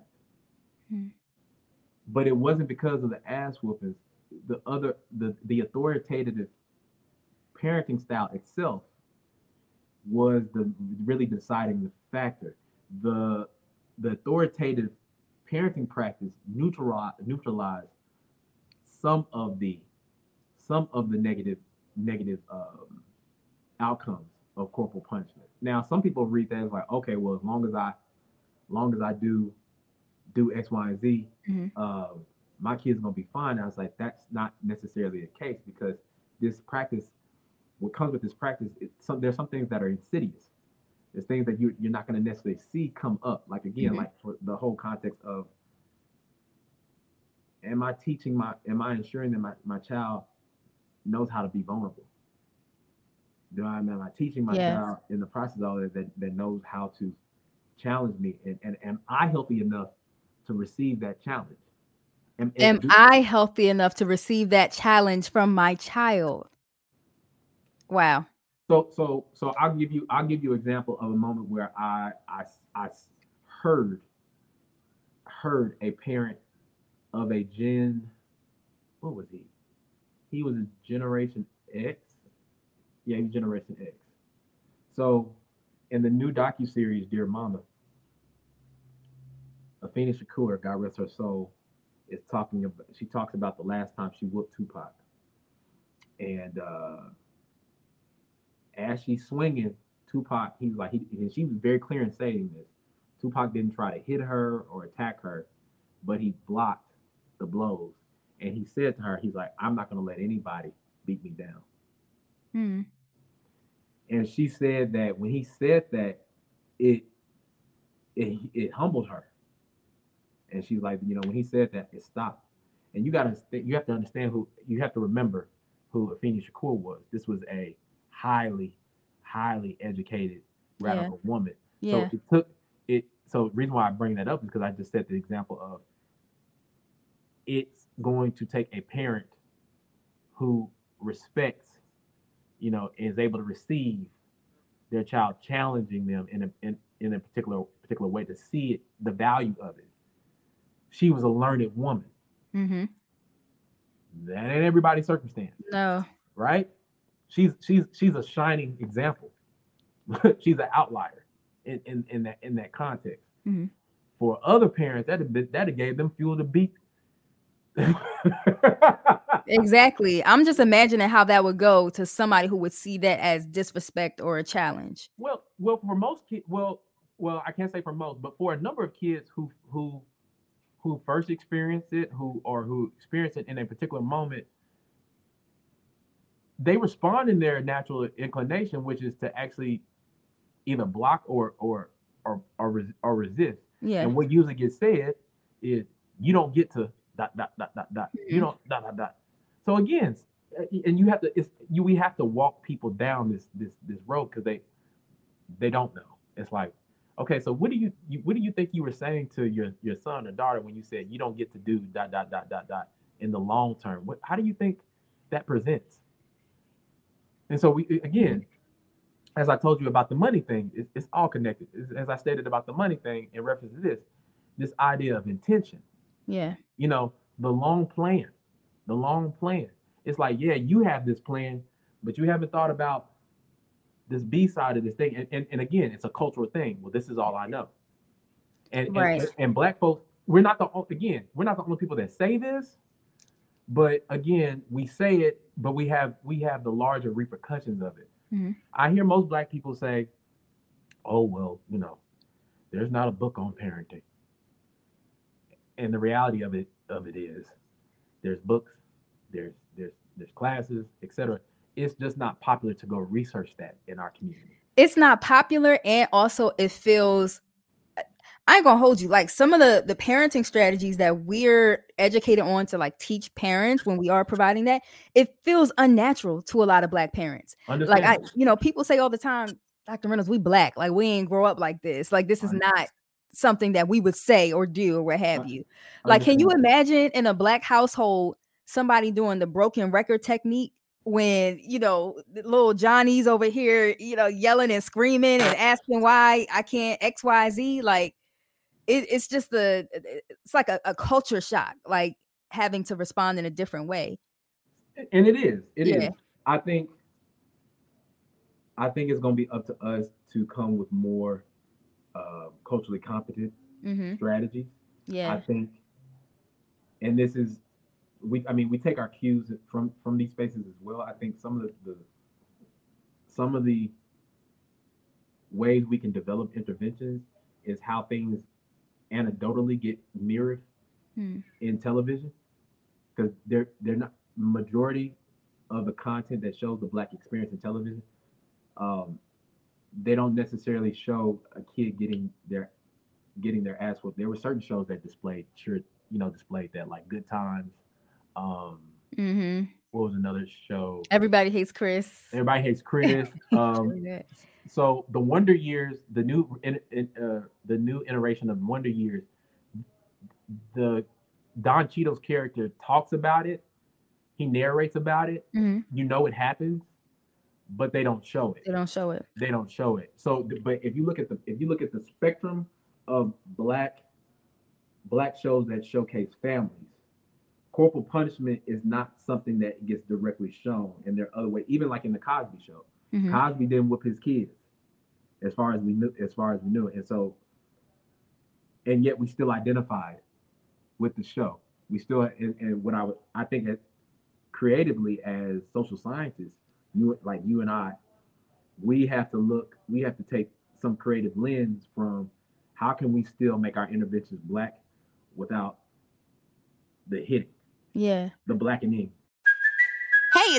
Hmm. But it wasn't because of the ass whoopings. The authoritative parenting style itself was the really deciding factor. The authoritative parenting practice neutralized some of the negative outcomes of corporal punishment. Now, some people read that as like, okay, well, as long as I do X, Y, and Z, my kid's gonna be fine. And I was like, that's not necessarily the case, because this practice, what comes with this practice, there's some things that are insidious. There's things that you're not gonna necessarily see come up. Like again, like for the whole context of, am I ensuring that my child knows how to be vulnerable? Do I am I teaching my child in the process of all that knows how to challenge me, and am I healthy enough to receive that challenge? Am I healthy enough to receive that challenge from my child? Wow. So I'll give you an example of a moment where I heard a parent of a what was he? He was a Generation X. Yeah, he was Generation X. So in the new docuseries, Dear Mama, Afeni Shakur, God rest her soul, she talks about the last time she whooped Tupac. And as she's swinging, Tupac, and she was very clear in saying this, Tupac didn't try to hit her or attack her, but he blocked the blows. And he said to her, he's like, I'm not going to let anybody beat me down. Mm. And she said that when he said that, it humbled her. And she's like, when he said that, it stopped. And you have to remember who Afeni Shakur was. This was a highly, highly educated radical woman. Yeah. So so the reason why I bring that up is because I just set the example of it's going to take a parent who respects, is able to receive their child challenging them in a particular way, to see the value of it. She was a learned woman. Mm-hmm. That ain't everybody's circumstance. No. Right? She's a shining example. She's an outlier in that context. Mm-hmm. For other parents, that gave them fuel to beat. Exactly. I'm just imagining how that would go to somebody who would see that as disrespect or a challenge. Well, for most kids, well, I can't say for most, but for a number of kids who first experienced it, who experienced it in a particular moment, they respond in their natural inclination, which is to actually either block or resist. Yeah. And what usually gets said is, you don't get to ... You don't ... So again, and you have to. We have to walk people down this road, because they don't know. It's like, okay, so what do you think you were saying to your son or daughter when you said you don't get to do ... in the long term? How do you think that presents? And so as I told you about the money thing, it's all connected. As I stated about the money thing in reference to this idea of intention. Yeah. The long plan. It's like, you have this plan, but you haven't thought about this B side of this thing. And again, it's a cultural thing. Well, this is all I know. And Black folks, we're not the only people that say this, but again, we say it, but we have the larger repercussions of it. Mm-hmm. I hear most Black people say, oh, well, there's not a book on parenting. And the reality of it is, there's books, there's classes, etc. It's just not popular to go research that in our community. It's not popular, and also it feels, I ain't gonna hold you, like some of the parenting strategies that we're educated on to like teach parents when we are providing that, it feels unnatural to a lot of Black parents. Like people say all the time, Dr. Reynolds, we Black, like we ain't grow up like this. Like this is not something that we would say or do or what have you. Like, can you imagine in a Black household somebody doing the broken record technique when little Johnny's over here yelling and screaming and asking why I can't XYZ? Like it's just it's like a culture shock, like having to respond in a different way. And it is. I think I think it's going to be up to us to come with more culturally competent strategies. Yeah, I think, and this is, we take our cues from these spaces as well. I think some of the ways we can develop interventions is how things anecdotally get mirrored in television, because they're not, majority of the content that shows the Black experience in television, they don't necessarily show a kid getting their ass whooped. There were certain shows that displayed that, like Good Times. What was another show? Everybody Hates Chris. So the Wonder Years, the new iteration of Wonder Years, the Don Cheadle's character talks about it. He narrates about it. You know it happens, but they don't show it. So, but if you look at the spectrum of black shows that showcase families, corporal punishment is not something that gets directly shown, and there are other ways. Even like in the Cosby Show, Cosby didn't whip his kids, as far as we knew, and yet we still identified with the show. We still, and what I think that creatively as social scientists, like you and I, we have to take some creative lens from how can we still make our interventions Black without the hitting. Yeah. The blackening. Hey,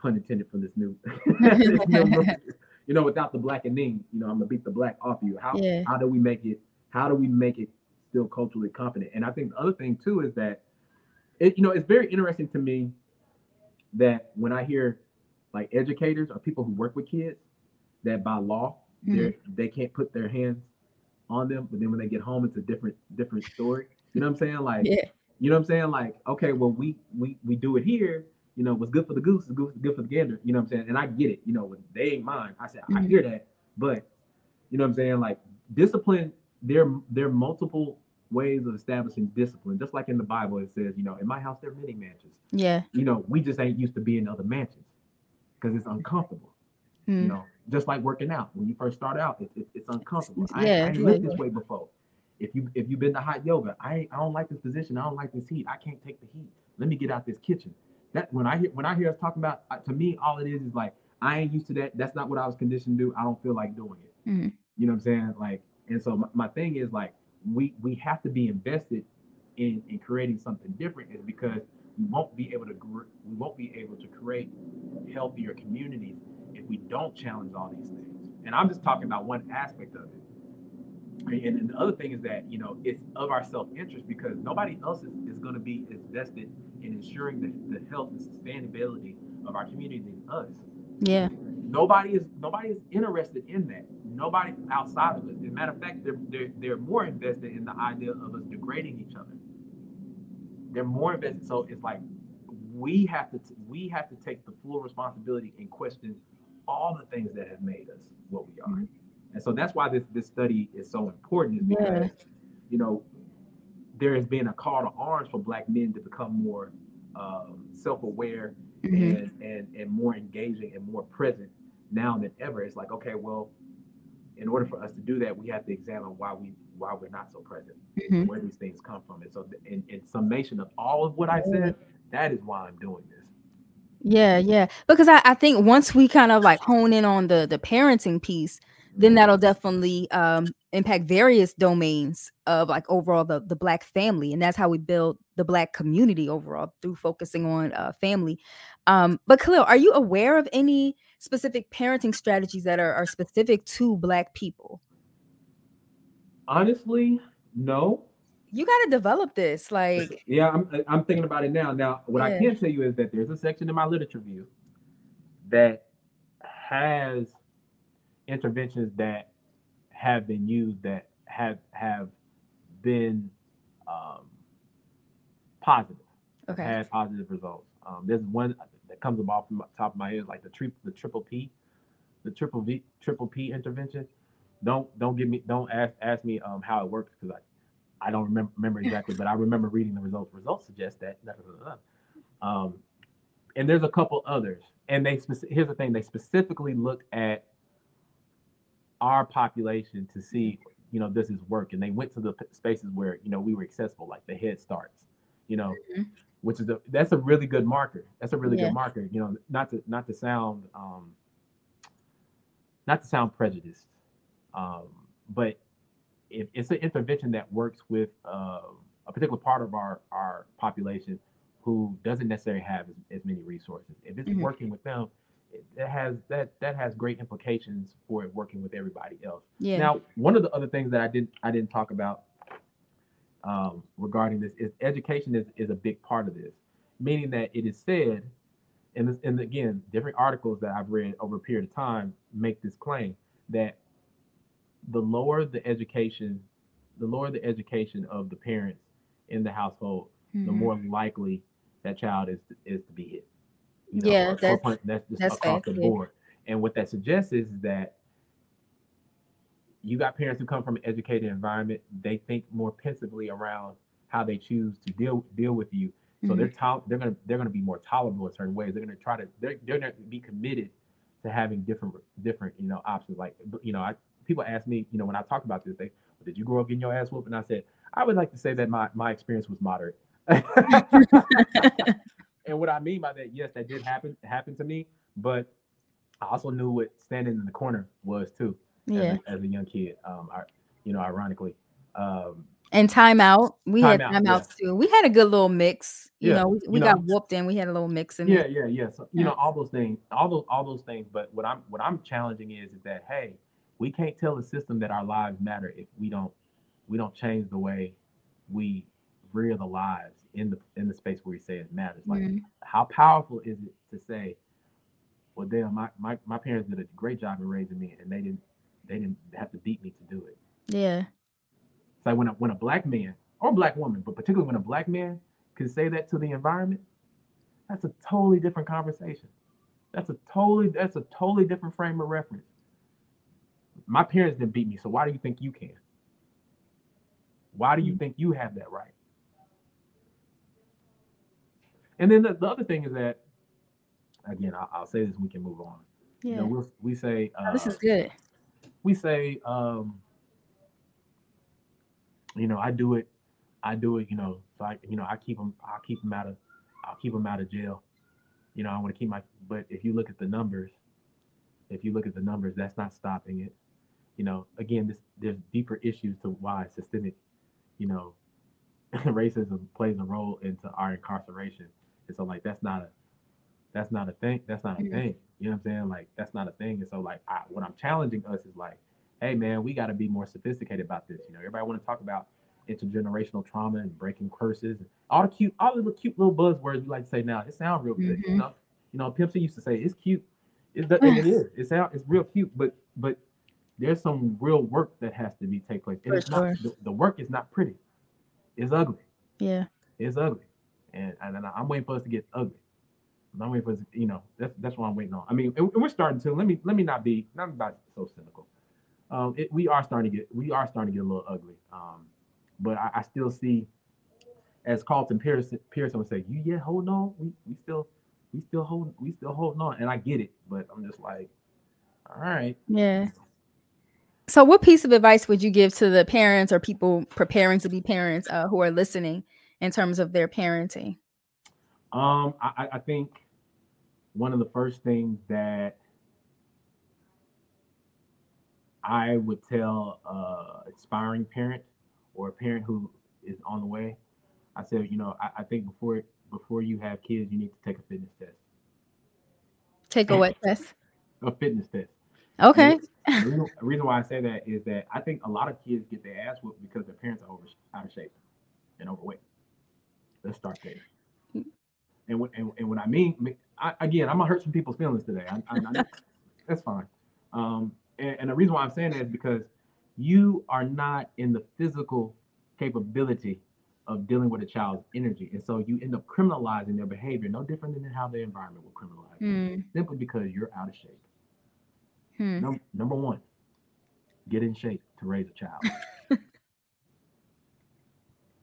Pun intended for this new, without the blackening, I'm gonna beat the Black off you. How do we make it still culturally competent? And I think the other thing too is that it's very interesting to me that when I hear like educators or people who work with kids that by law they can't put their hands on them, but then when they get home it's a different story. You know what I'm saying? Like yeah. You know what I'm saying? Like, okay, well, we do it here. What's good for the goose is good for the gander. You know what I'm saying? And I get it. When they ain't mine, I said, I hear that. But, you know what I'm saying? Like, discipline, there are multiple ways of establishing discipline. Just like in the Bible, it says, in my house, there are many mansions. Yeah. We just ain't used to being in other mansions because it's uncomfortable. Just like working out. When you first start out, it's uncomfortable. I ain't lived this way before. If you've been to hot yoga, I don't like this position. I don't like this heat. I can't take the heat. Let me get out this kitchen. That when I hear us talking about, to me, all it is like, I ain't used to that. That's not what I was conditioned to do. I don't feel like doing it. You know what I'm saying? Like, and so my thing is like, we have to be invested in creating something different, is because we won't be able to create healthier communities if we don't challenge all these things. And I'm just talking about one aspect of it. And the other thing is that, it's of our self-interest, because nobody else is going to be invested in ensuring the health and sustainability of our community than us. Yeah. Nobody is interested in that. Nobody outside of us. As a matter of fact, they're more invested in the idea of us degrading each other. They're more invested. So it's like we have to take the full responsibility and question all the things that have made us what we are. And so that's why this study is so important, is because, there has been a call to arms for Black men to become more self-aware and more engaging and more present now than ever. It's like, okay, well, in order for us to do that, we have to examine why we're not so present, and where these things come from. And so in summation of all of what I said, that is why I'm doing this. Yeah. Because I think once we kind of like hone in on the parenting piece, then that'll definitely impact various domains of like overall the Black family. And that's how we build the Black community overall, through focusing on family. But Kahlil, are you aware of any specific parenting strategies that are specific to Black people? Honestly, no. You got to develop this. Like, yeah, I'm thinking about it now. Now, what I can tell you is that there's a section in my literature review that has interventions that have been used that have been positive, had positive results. There's one that comes about from the top of my head, like the triple P intervention. Don't ask me how it works, because I don't remember exactly, but I remember reading the results. Results suggest that. And there's a couple others. And here's the thing, they specifically looked at our population to see, this is work. And they went to the spaces where, we were accessible, like the Head Starts, which is that's a really good marker. That's a really good marker, not to sound prejudiced, but if it's an intervention that works with a particular part of our population who doesn't necessarily have as many resources, if it's working with them, that has great implications for it working with everybody else. Yeah. Now, one of the other things that I didn't talk about regarding this is education is a big part of this, meaning that it is said, and again, different articles that I've read over a period of time make this claim, that the lower the education of the parents in the household, the more likely that child is to be hit. That's across the board. And what that suggests is that you got parents who come from an educated environment. They think more pensively around how they choose to deal with you. So they're gonna be more tolerable in certain ways. They're gonna be committed to having different options. Like people ask me, when I talk about this, did you grow up getting your ass whooped? And I said, I would like to say that my experience was moderate. And what I mean by that, yes, that did happen to me, but I also knew what standing in the corner was too, as a young kid. Ironically. And timeout. We had timeouts too. We had a good little mix. We got whooped and we had a little mix in there. Yeah. So, all those things. But what I'm challenging is that, hey, we can't tell the system that our lives matter if we don't change the way we rear the lives in the space where we say it matters. Like, how powerful is it to say, well, damn, my parents did a great job in raising me, and they didn't have to beat me to do it. Yeah. It's like when a black man or black woman, but particularly when a black man can say that to the environment, that's a totally different conversation. That's a totally different frame of reference. My parents didn't beat me, so why do you think you can? Why do you think you have that right? And then the other thing is that, again, I'll say this, we can move on. Yeah. We say... this is good. We say, I do it, so I'll keep them out of jail. I want to keep but if you look at the numbers, that's not stopping it. Again, there's deeper issues to why systemic, racism plays a role into our incarceration. And so, like, that's not a thing. That's not a thing. You know what I'm saying? Like, that's not a thing. And so, like, what I'm challenging us is like, hey, man, we got to be more sophisticated about this. Everybody want to talk about intergenerational trauma and breaking curses, and all the cute little buzzwords we like to say now. It sounds real good. Pimp C used to say it's cute. It is. It's real cute, but there's some real work that has to take place. And the work is not pretty. It's ugly. Yeah. It's ugly. And I'm waiting for us to get ugly. I'm waiting for us, that's what I'm waiting on. I mean, and we're starting to, let me not be so cynical. We are starting to get a little ugly. But I still see, as Carlton Pearson would say, hold on. We still holding on. And I get it, but I'm just like, all right. Yeah. So what piece of advice would you give to the parents or people preparing to be parents who are listening in terms of their parenting? I think one of the first things that I would tell an aspiring parent or a parent who is on the way, I said, I think before you have kids, you need to take a fitness test. Take a what test? A fitness test. Okay. The reason why I say that is that I think a lot of kids get their ass whooped because their parents are out of shape and overweight. Let's start there. And what I mean, I'm gonna hurt some people's feelings today. I that's fine. and the reason why I'm saying that is because you are not in the physical capability of dealing with a child's energy. And so you end up criminalizing their behavior, no different than how the environment will criminalize it, simply because you're out of shape. Number one, get in shape to raise a child.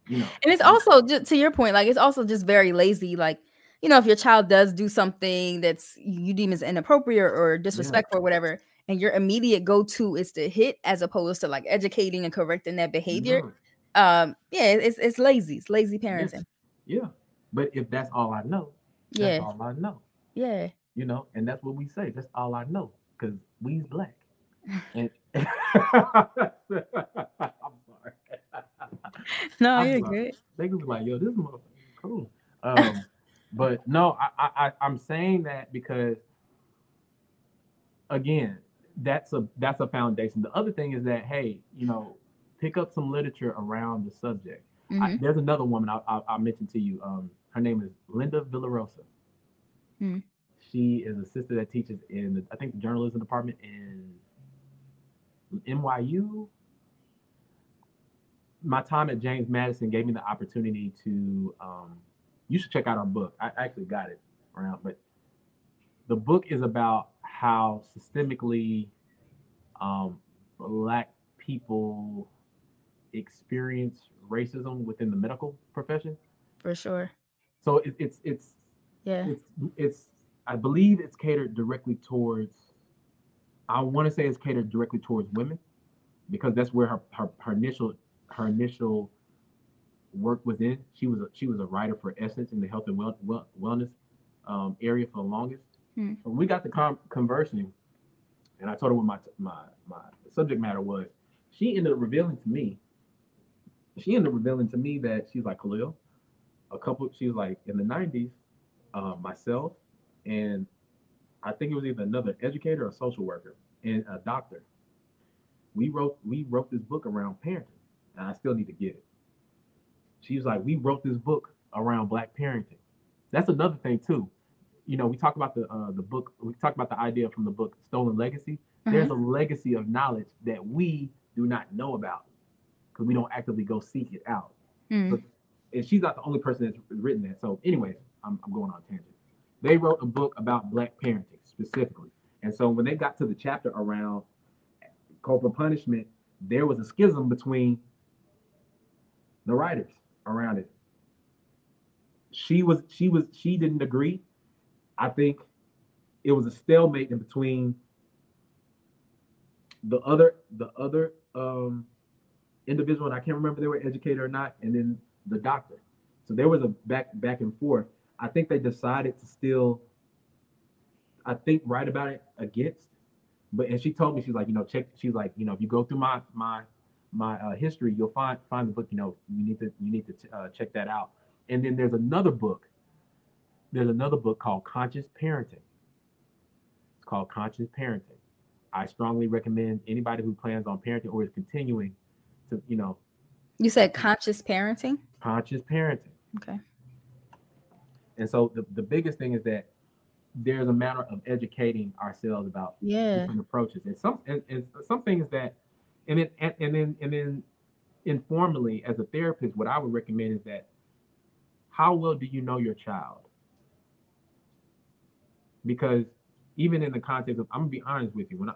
You know. And it's also, just to your point, like, it's also just very lazy. Like, you know, if your child does do something that's you deem as inappropriate or disrespectful or whatever, and your immediate go-to is to hit as opposed to like educating and correcting that behavior. It's lazy. It's lazy parenting. Yeah. But if that's all I know, that's all I know. Yeah. You know, and that's what we say. That's all I know. Because we's black. And I'm sorry. No, you're good. They could be like, yo, this motherfucker is cool. But no, I'm saying that because, again, that's a foundation. The other thing is that, hey, you know, pick up some literature around the subject. There's another woman I mentioned to you. Her name is Linda Villarosa. She is a sister that teaches in, I think, the journalism department in NYU. My time at James Madison gave me the opportunity to, you should check out our book. I actually got it around, but the book is about how systemically Black people experience racism within the medical profession. For sure. So it's I believe it's catered directly towards, I want to say it's catered directly towards women, because that's where her initial work was in. She was a writer for Essence in the health and wellness area for the longest. When we got to conversing, and I told her what my subject matter was, she ended up revealing to me that she's like, Kahlil, she was like, in the 90s, myself, and I think it was either another educator or social worker and a doctor, we wrote this book around parenting, and I still need to get it. She was like, we wrote this book around Black parenting. That's another thing too. You know, we talk about the book. We talk about the idea from the book Stolen Legacy. There's a legacy of knowledge that we do not know about because we don't actively go seek it out. But, and she's not the only person that's written that. So anyways, I'm going on a tangent. They wrote a book about Black parenting specifically. And so when they got to the chapter around corporal punishment, there was a schism between the writers around it. She didn't agree. I think it was a stalemate in between the other individual, and I can't remember if they were educated or not, and then the doctor. So there was a back and forth. I think they decided to still, I think, write about it against. But, and she told me, she's like, you know, check. She's like, you know, if you go through my history, you'll find the book. You know, you need to check that out. And then there's another book. There's another book called Conscious Parenting. It's called Conscious Parenting. I strongly recommend anybody who plans on parenting or is continuing to, you know. You said Conscious Parenting? Conscious Parenting. Okay. And so the biggest thing is that there's a matter of educating ourselves about different approaches, and some things that, and then informally as a therapist, what I would recommend is that, how well do you know your child? Because even in the context of, I'm gonna be honest with you, when I'm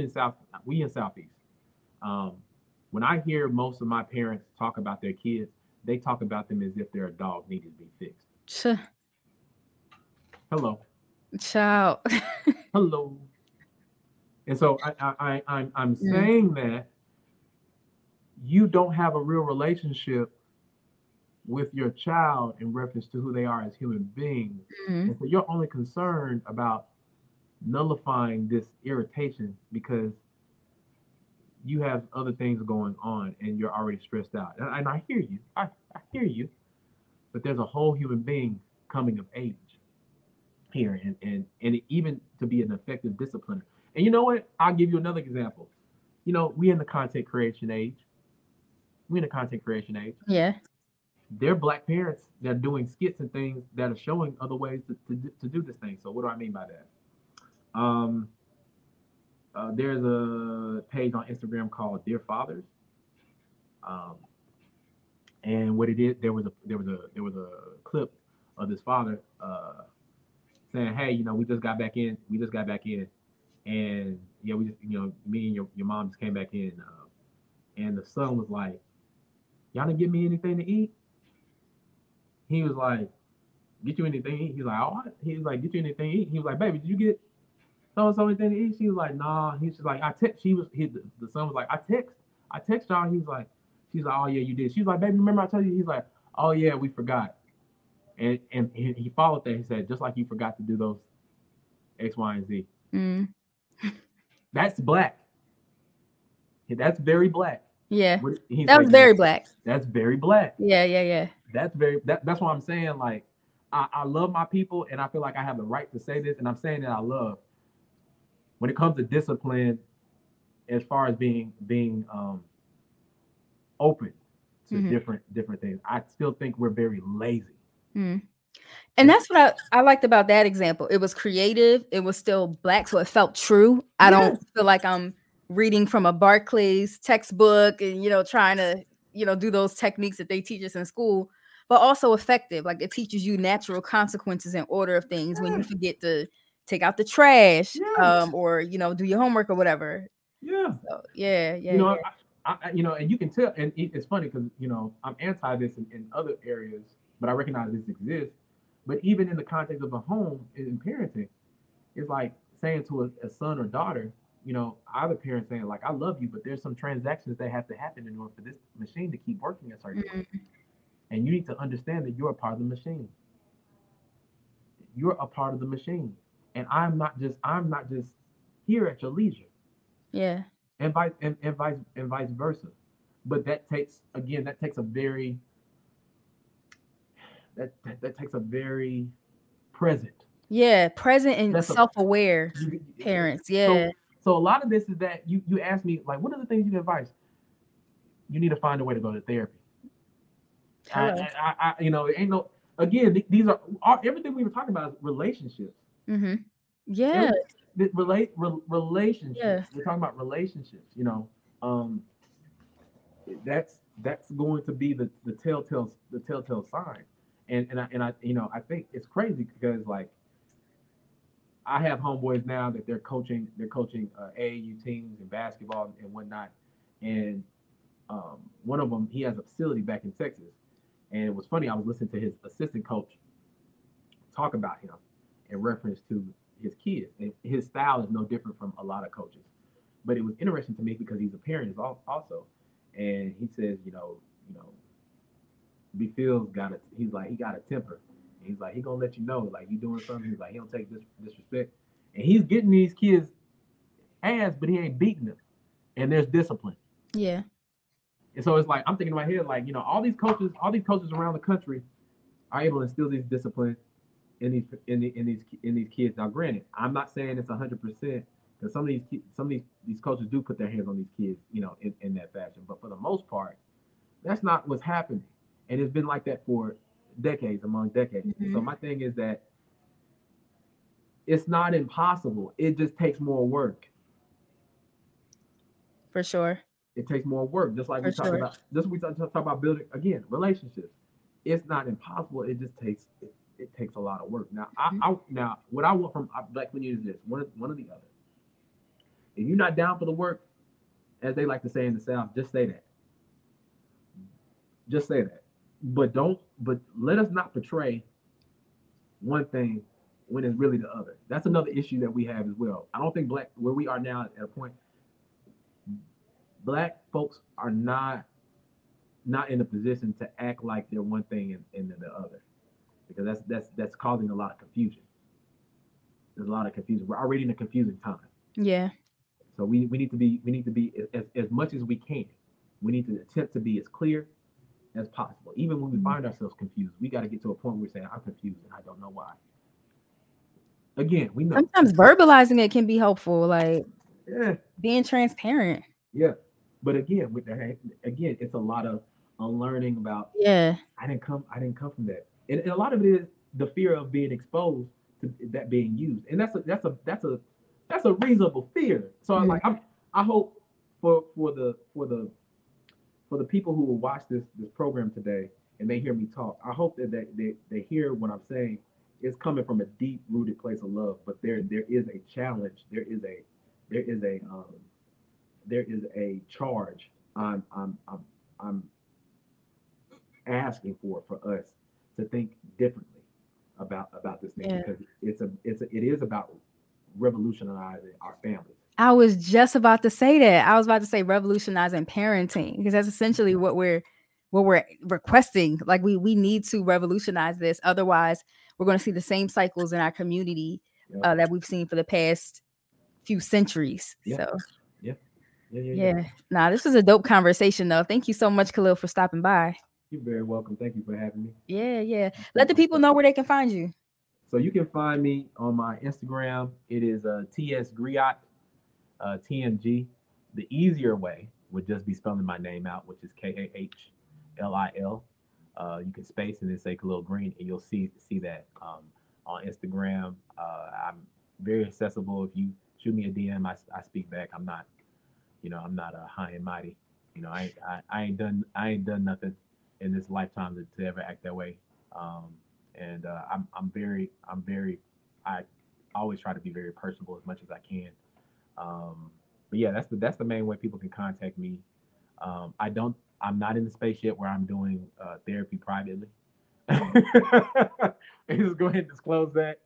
in Southeast. When I hear most of my parents talk about their kids, they talk about them as if they're a dog needed to be fixed. Hello. Ciao. Hello. And so I'm saying that you don't have a real relationship with your child in reference to who they are as human beings. And so you're only concerned about nullifying this irritation because you have other things going on and you're already stressed out. And I hear you. I hear you. But there's a whole human being coming of age here, and even to be an effective discipliner. And you know what? I'll give you another example. You know, we in the content creation age. Yeah. They're Black parents that are doing skits and things that are showing other ways to do this thing. So what do I mean by that? There's a page on Instagram called Dear Fathers. And what it is, there was a clip of this father saying, "Hey, you know, we just got back in, and yeah, we just, you know, me and your mom just came back in." And the son was like, "Y'all didn't get me anything to eat." He was like, "Get you anything to eat?" He's like, "Oh," he's like, "Get you anything to eat?" He was like, "Baby, did you get so and so anything to eat?" She was like, "Nah." He's just like, "I text." The son was like, "I text y'all." He's like. She's like, "Oh yeah, you did." She's like, "Baby, remember I told you?" He's like, "Oh yeah, we forgot." And he followed that. He said, "Just like you forgot to do those X, Y, and Z." Mm. That's black. That's very black. Yeah. That's very black. Yeah. That's what I'm saying. Like, I love my people, and I feel like I have the right to say this, and I'm saying that I love. When it comes to discipline, as far as being open to mm-hmm. different things. I still think we're very lazy. Mm. And that's what I liked about that example. It was creative. It was still black, so it felt true. I don't feel like I'm reading from a Barclays textbook and, you know, trying to, you know, do those techniques that they teach us in school, but also effective. Like, it teaches you natural consequences and order of things when you forget to take out the trash or, you know, do your homework or whatever. Yeah. So, you know, I, you know, and you can tell, and it's funny because, you know, I'm anti this in other areas, but I recognize this exists. But even in the context of a home and in parenting, it's like saying to a son or daughter, you know, either parent saying like, "I love you, but there's some transactions that have to happen in order for this machine to keep working a certain way. And you need to understand that you're a part of the machine. You're a part of the machine. And I'm not just here at your leisure." Yeah. And vice versa. But that takes a very present. Yeah, present and self-aware parents. Yeah. So a lot of this is that you asked me, like, what are the things you advise? You need to find a way to go to therapy. I you know, it ain't no, again, these are everything we were talking about is relationships. Mm-hmm. Yeah. Relationships. Yeah. We're talking about relationships, you know. That's going to be the telltale sign. And I you know, I think it's crazy because, like, I have homeboys now that they're coaching AAU teams and basketball and whatnot. And one of them, he has a facility back in Texas, and it was funny. I was listening to his assistant coach talk about him in reference to his kids, and his style is no different from a lot of coaches, but it was interesting to me because he's a parent also, and he says, you know, Bfield's got it. He's like, he got a temper. And he's like, he gonna let you know, like, you doing something. He's like, he don't take disrespect, and he's getting these kids' ass, but he ain't beating them, and there's discipline. Yeah. And so it's like I'm thinking in my head, like, you know, all these coaches around the country are able to instill these discipline in these kids. Now, granted, I'm not saying it's 100% because some of these coaches do put their hands on these kids, you know, in that fashion. But for the most part, that's not what's happening, and it's been like that for decades. Mm-hmm. So my thing is that it's not impossible. It just takes more work. For sure, it takes more work. Just like we talked about building again relationships. It's not impossible. It just takes. It takes a lot of work. Now, mm-hmm. Now what I want from black community is this: one or the other. If you're not down for the work, as they like to say in the South, just say that. Just say that. But let us not portray one thing when it's really the other. That's another issue that we have as well. I don't think where we are now at a point, black folks are not in a position to act like they're one thing and they're the other. Because that's causing a lot of confusion. There's a lot of confusion. We're already in a confusing time. Yeah. So we need to be as much as we can. We need to attempt to be as clear as possible. Even when we find ourselves confused, we got to get to a point where we're saying, "I'm confused and I don't know why." Again, we know sometimes verbalizing it can be helpful, like being transparent. Yeah, but again, it's a lot of unlearning about. Yeah. I didn't come from that. And a lot of it is the fear of being exposed to that being used, and that's a that's a reasonable fear. So I'm like, I hope for the people who will watch this program today and they hear me talk, I hope that they hear what I'm saying. It's coming from a deep rooted place of love, but there is a challenge. There is a charge I'm asking for us to think differently about this thing, because it is about revolutionizing our families. I was just about to say that. I was about to say revolutionizing parenting, because that's essentially what we're requesting. Like we need to revolutionize this. Otherwise, we're going to see the same cycles in our community that we've seen for the past few centuries. Yeah. So yeah. Nah, this was a dope conversation though. Thank you so much, Kahlil, for stopping by. You're very welcome. Thank you for having me. Yeah. Let the people know where they can find you. So you can find me on my Instagram. It is TS Griot. TMG. The easier way would just be spelling my name out, which is Kahlil. You can space and then say Kahlil Green, and you'll see that on Instagram. I'm very accessible. If you shoot me a DM, I speak back. I'm not, I'm not a high and mighty. I ain't done nothing in this lifetime to ever act that way. And I always try to be very personable as much as I can. But yeah, that's the main way people can contact me. I'm not in the space yet where I'm doing therapy privately. Just go ahead and disclose that.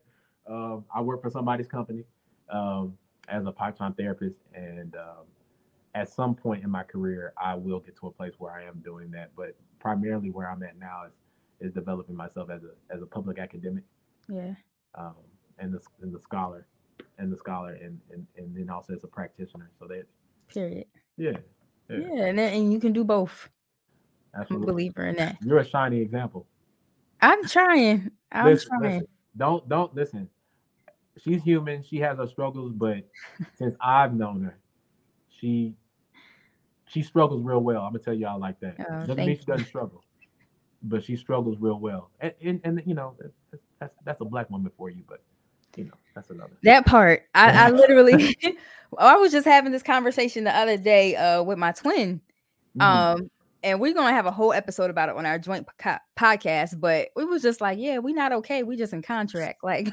I work for somebody's company as a part-time therapist, and at some point in my career, I will get to a place where I am doing that. But primarily, where I'm at now is developing myself as a public academic. Yeah. And the scholar. And the scholar, and then also as a practitioner. So that. Period. Yeah. Yeah, and you can do both. Absolutely. I'm a believer in that. You're a shining example. I'm trying. Listen, don't listen. She's human. She has her struggles, but since I've known her, she struggles real well. I'm gonna tell y'all like that. Doesn't mean she doesn't struggle, but she struggles real well. And that's a black woman for you, but. That's another. That part, I literally, I was just having this conversation the other day with my twin, and we're gonna have a whole episode about it on our joint podcast. But we was just like, yeah, we not okay. We just in contract, like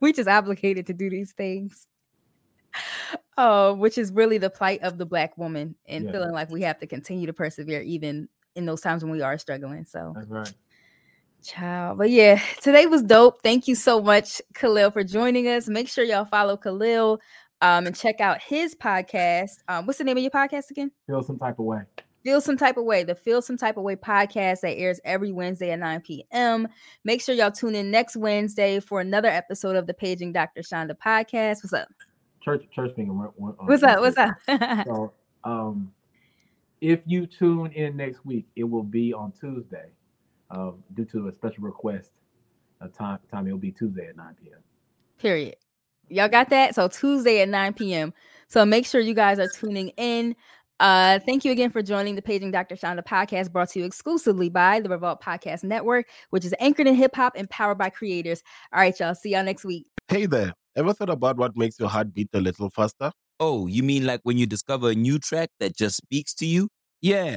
we just obligated to do these things, which is really the plight of the black woman, and feeling like we have to continue to persevere even in those times when we are struggling. So that's right. Child, but yeah, today was dope. Thank you so much, Kahlil, for joining us. Make sure y'all follow Kahlil and check out his podcast. What's the name of your podcast again? Feel Some Type of Way. Feel Some Type of Way, the Feel Some Type of Way podcast that airs every Wednesday at 9 p.m. Make sure y'all tune in next Wednesday for another episode of the Paging Dr. Shonda podcast. What's up? Church finger. What's up? So, if you tune in next week, it will be on Tuesday. Due to a special request of time, it'll be Tuesday at 9 p.m. Period. Y'all got that? So Tuesday at 9 p.m. So make sure you guys are tuning in. Thank you again for joining the Paging Dr. Shonda podcast, brought to you exclusively by the Revolt Podcast Network, which is anchored in hip hop and powered by creators. All right, y'all. See y'all next week. Hey there. Ever thought about what makes your heart beat a little faster? Oh, you mean like when you discover a new track that just speaks to you? Yeah.